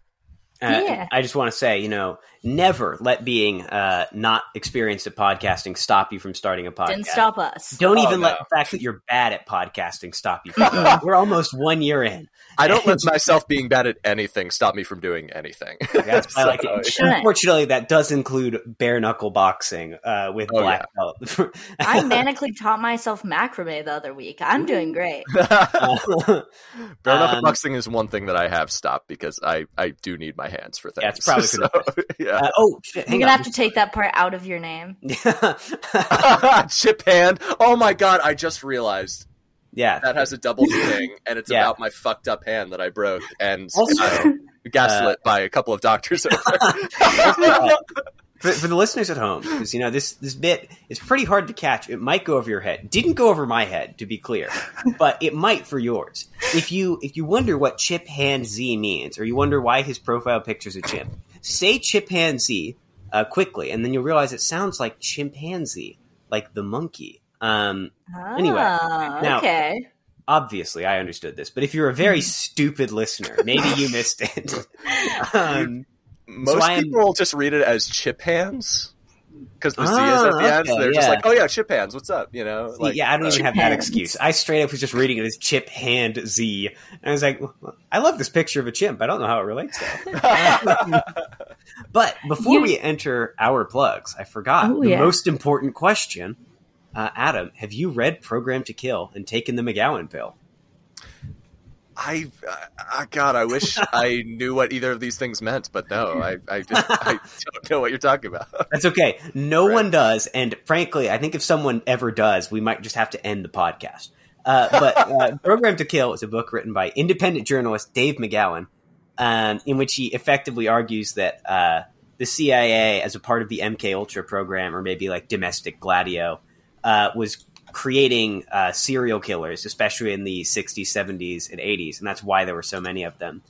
Uh, yeah. I just want to say, you know, never let being uh, not experienced at podcasting stop you from starting a podcast. Didn't stop us. Don't oh, even no. let the fact that you're bad at podcasting stop you from doing it. We're almost one year in. I don't let myself being bad at anything stop me from doing anything. That's so, I like it. Unfortunately, that does include bare knuckle boxing uh, with oh, black belt. Yeah. I manically taught myself macrame the other week. I'm doing great. uh, bare knuckle um, boxing is one thing that I have stopped because I, I do need my hands for things. Yeah, it's probably so, yeah. Uh, oh, shit, you're gonna on. have to take that part out of your name. Chip hand. Oh my god! I just realized. Yeah, that has a double meaning, and it's yeah. about my fucked up hand that I broke and also, uh, gaslit uh, by a couple of doctors. Over. for, for the listeners at home, because you know this this bit is pretty hard to catch. It might go over your head. Didn't go over my head, to be clear, but it might for yours. If you if you wonder what Chiphandz means, or you wonder why his profile picture's a chimp, say Chiphandz uh, quickly, and then you'll realize it sounds like chimpanzee, like the monkey. Um, oh, anyway, now, okay. Obviously I understood this, but if you're a very stupid listener, maybe you missed it. um, Most so people will just read it as Chiphandz because the oh, Z is at the okay, end. So they're yeah. just like, oh yeah, Chiphandz, what's up? You know, See, like, yeah, I don't uh, even Chiphandz. have that excuse. I straight up was just reading it as Chiphandz. And I was like, well, I love this picture of a chimp. I don't know how it relates though. But before you... we enter our plugs, I forgot oh, the yeah. most important question. Uh, Adam, have you read Program to Kill and taken the McGowan pill? I, uh, God, I wish I knew what either of these things meant, but no, I, I, just, I don't know what you're talking about. That's okay. No right. one does. And frankly, I think if someone ever does, we might just have to end the podcast. Uh, but uh, Program to Kill is a book written by independent journalist Dave McGowan, um, in which he effectively argues that uh, the C I A, as a part of the M K Ultra program, or maybe like domestic Gladio, Uh, was creating uh, serial killers, especially in the sixties, seventies, and eighties. And that's why there were so many of them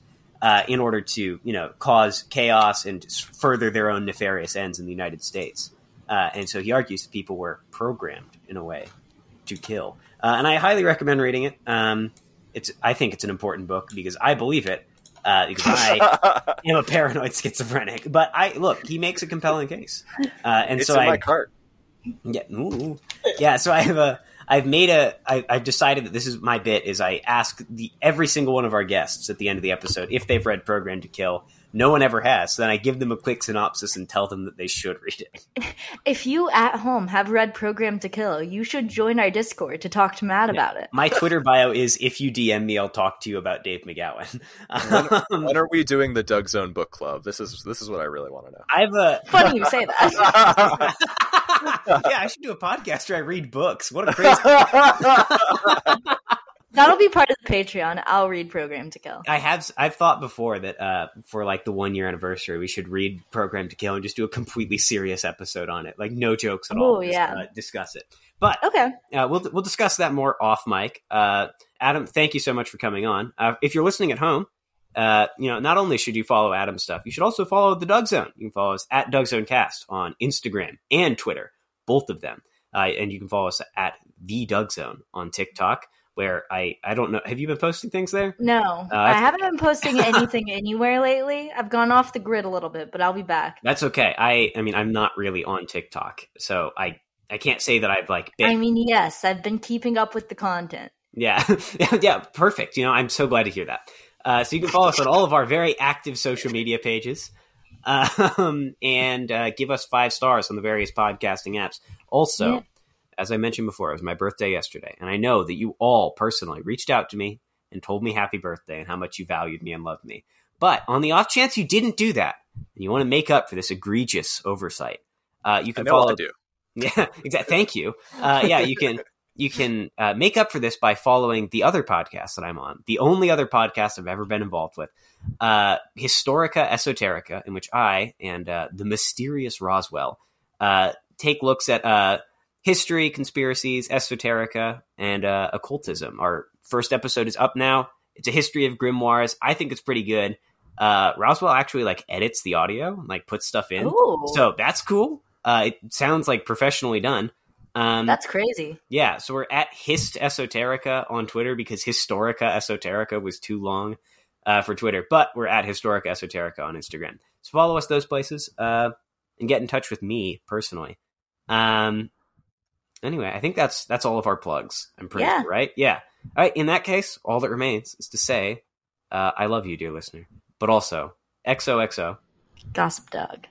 uh, in order to, you know, cause chaos and further their own nefarious ends in the United States. Uh, and so he argues that people were programmed in a way to kill. Uh, and I highly recommend reading it. Um, it's I think it's an important book because I believe it. Uh, because I am a paranoid schizophrenic, but I look, he makes a compelling case. Uh, and it's so in I, my cart. Yeah. Ooh, yeah. So I have a, I've made a, I, I've decided that this is my bit is I ask the, every single one of our guests at the end of the episode, if they've read Program to Kill. No one ever has. So then I give them a quick synopsis and tell them that they should read it. If you at home have read Program to Kill, you should join our Discord to talk to Matt yeah. about it. My Twitter bio is, if you D M me, I'll talk to you about Dave McGowan. When, when are we doing the Doug Zone book club? This is this is what I really want to know. I have a... Funny you say that. Yeah, I should do a podcast where I read books. What a crazy... That'll be part of the Patreon. I'll read Program to Kill. I have, I've thought before that uh, for like the one year anniversary, we should read Program to Kill and just do a completely serious episode on it. Like no jokes at all. Oh, yeah. Just, uh, discuss it. But okay, uh, we'll we'll discuss that more off mic. Uh, Adam, thank you so much for coming on. Uh, if you're listening at home, uh, you know, not only should you follow Adam's stuff, you should also follow the Doug Zone. You can follow us at Doug Zone Cast on Instagram and Twitter, both of them. Uh, and you can follow us at The Doug Zone on TikTok. Where I, I don't know. Have you been posting things there? No, uh, I haven't been posting anything anywhere lately. I've gone off the grid a little bit, but I'll be back. That's okay. I I mean, I'm not really on TikTok, so I, I can't say that I've like been. I mean, yes, I've been keeping up with the content. Yeah. Yeah. Perfect. You know, I'm so glad to hear that. Uh, so you can follow us on all of our very active social media pages um, and uh, give us five stars on the various podcasting apps. Also, yeah. As I mentioned before, it was my birthday yesterday, and I know that you all personally reached out to me and told me happy birthday and how much you valued me and loved me. But on the off chance you didn't do that, and you want to make up for this egregious oversight, uh, you can I know follow. What to do. Yeah, exactly. Thank you. Uh, yeah, you can you can uh, make up for this by following the other podcast that I'm on, the only other podcast I've ever been involved with, uh, Historica Esoterica, in which I and uh, the mysterious Roswell uh, take looks at. Uh, History, conspiracies, esoterica, and uh, occultism. Our first episode is up now. It's a history of grimoires. I think it's pretty good. Uh, Roswell actually like edits the audio and like puts stuff in. Ooh. So that's cool. Uh, it sounds like professionally done. Um, that's crazy. Yeah. So we're at Hist Esoterica on Twitter because Historica Esoterica was too long uh, for Twitter. But we're at Historica Esoterica on Instagram. So follow us those places uh, and get in touch with me personally. Um Anyway, I think that's that's all of our plugs. I'm pretty yeah. sure, right? Yeah. All right. In that case, all that remains is to say, uh, I love you, dear listener, but also X O X O. Gossip Doug.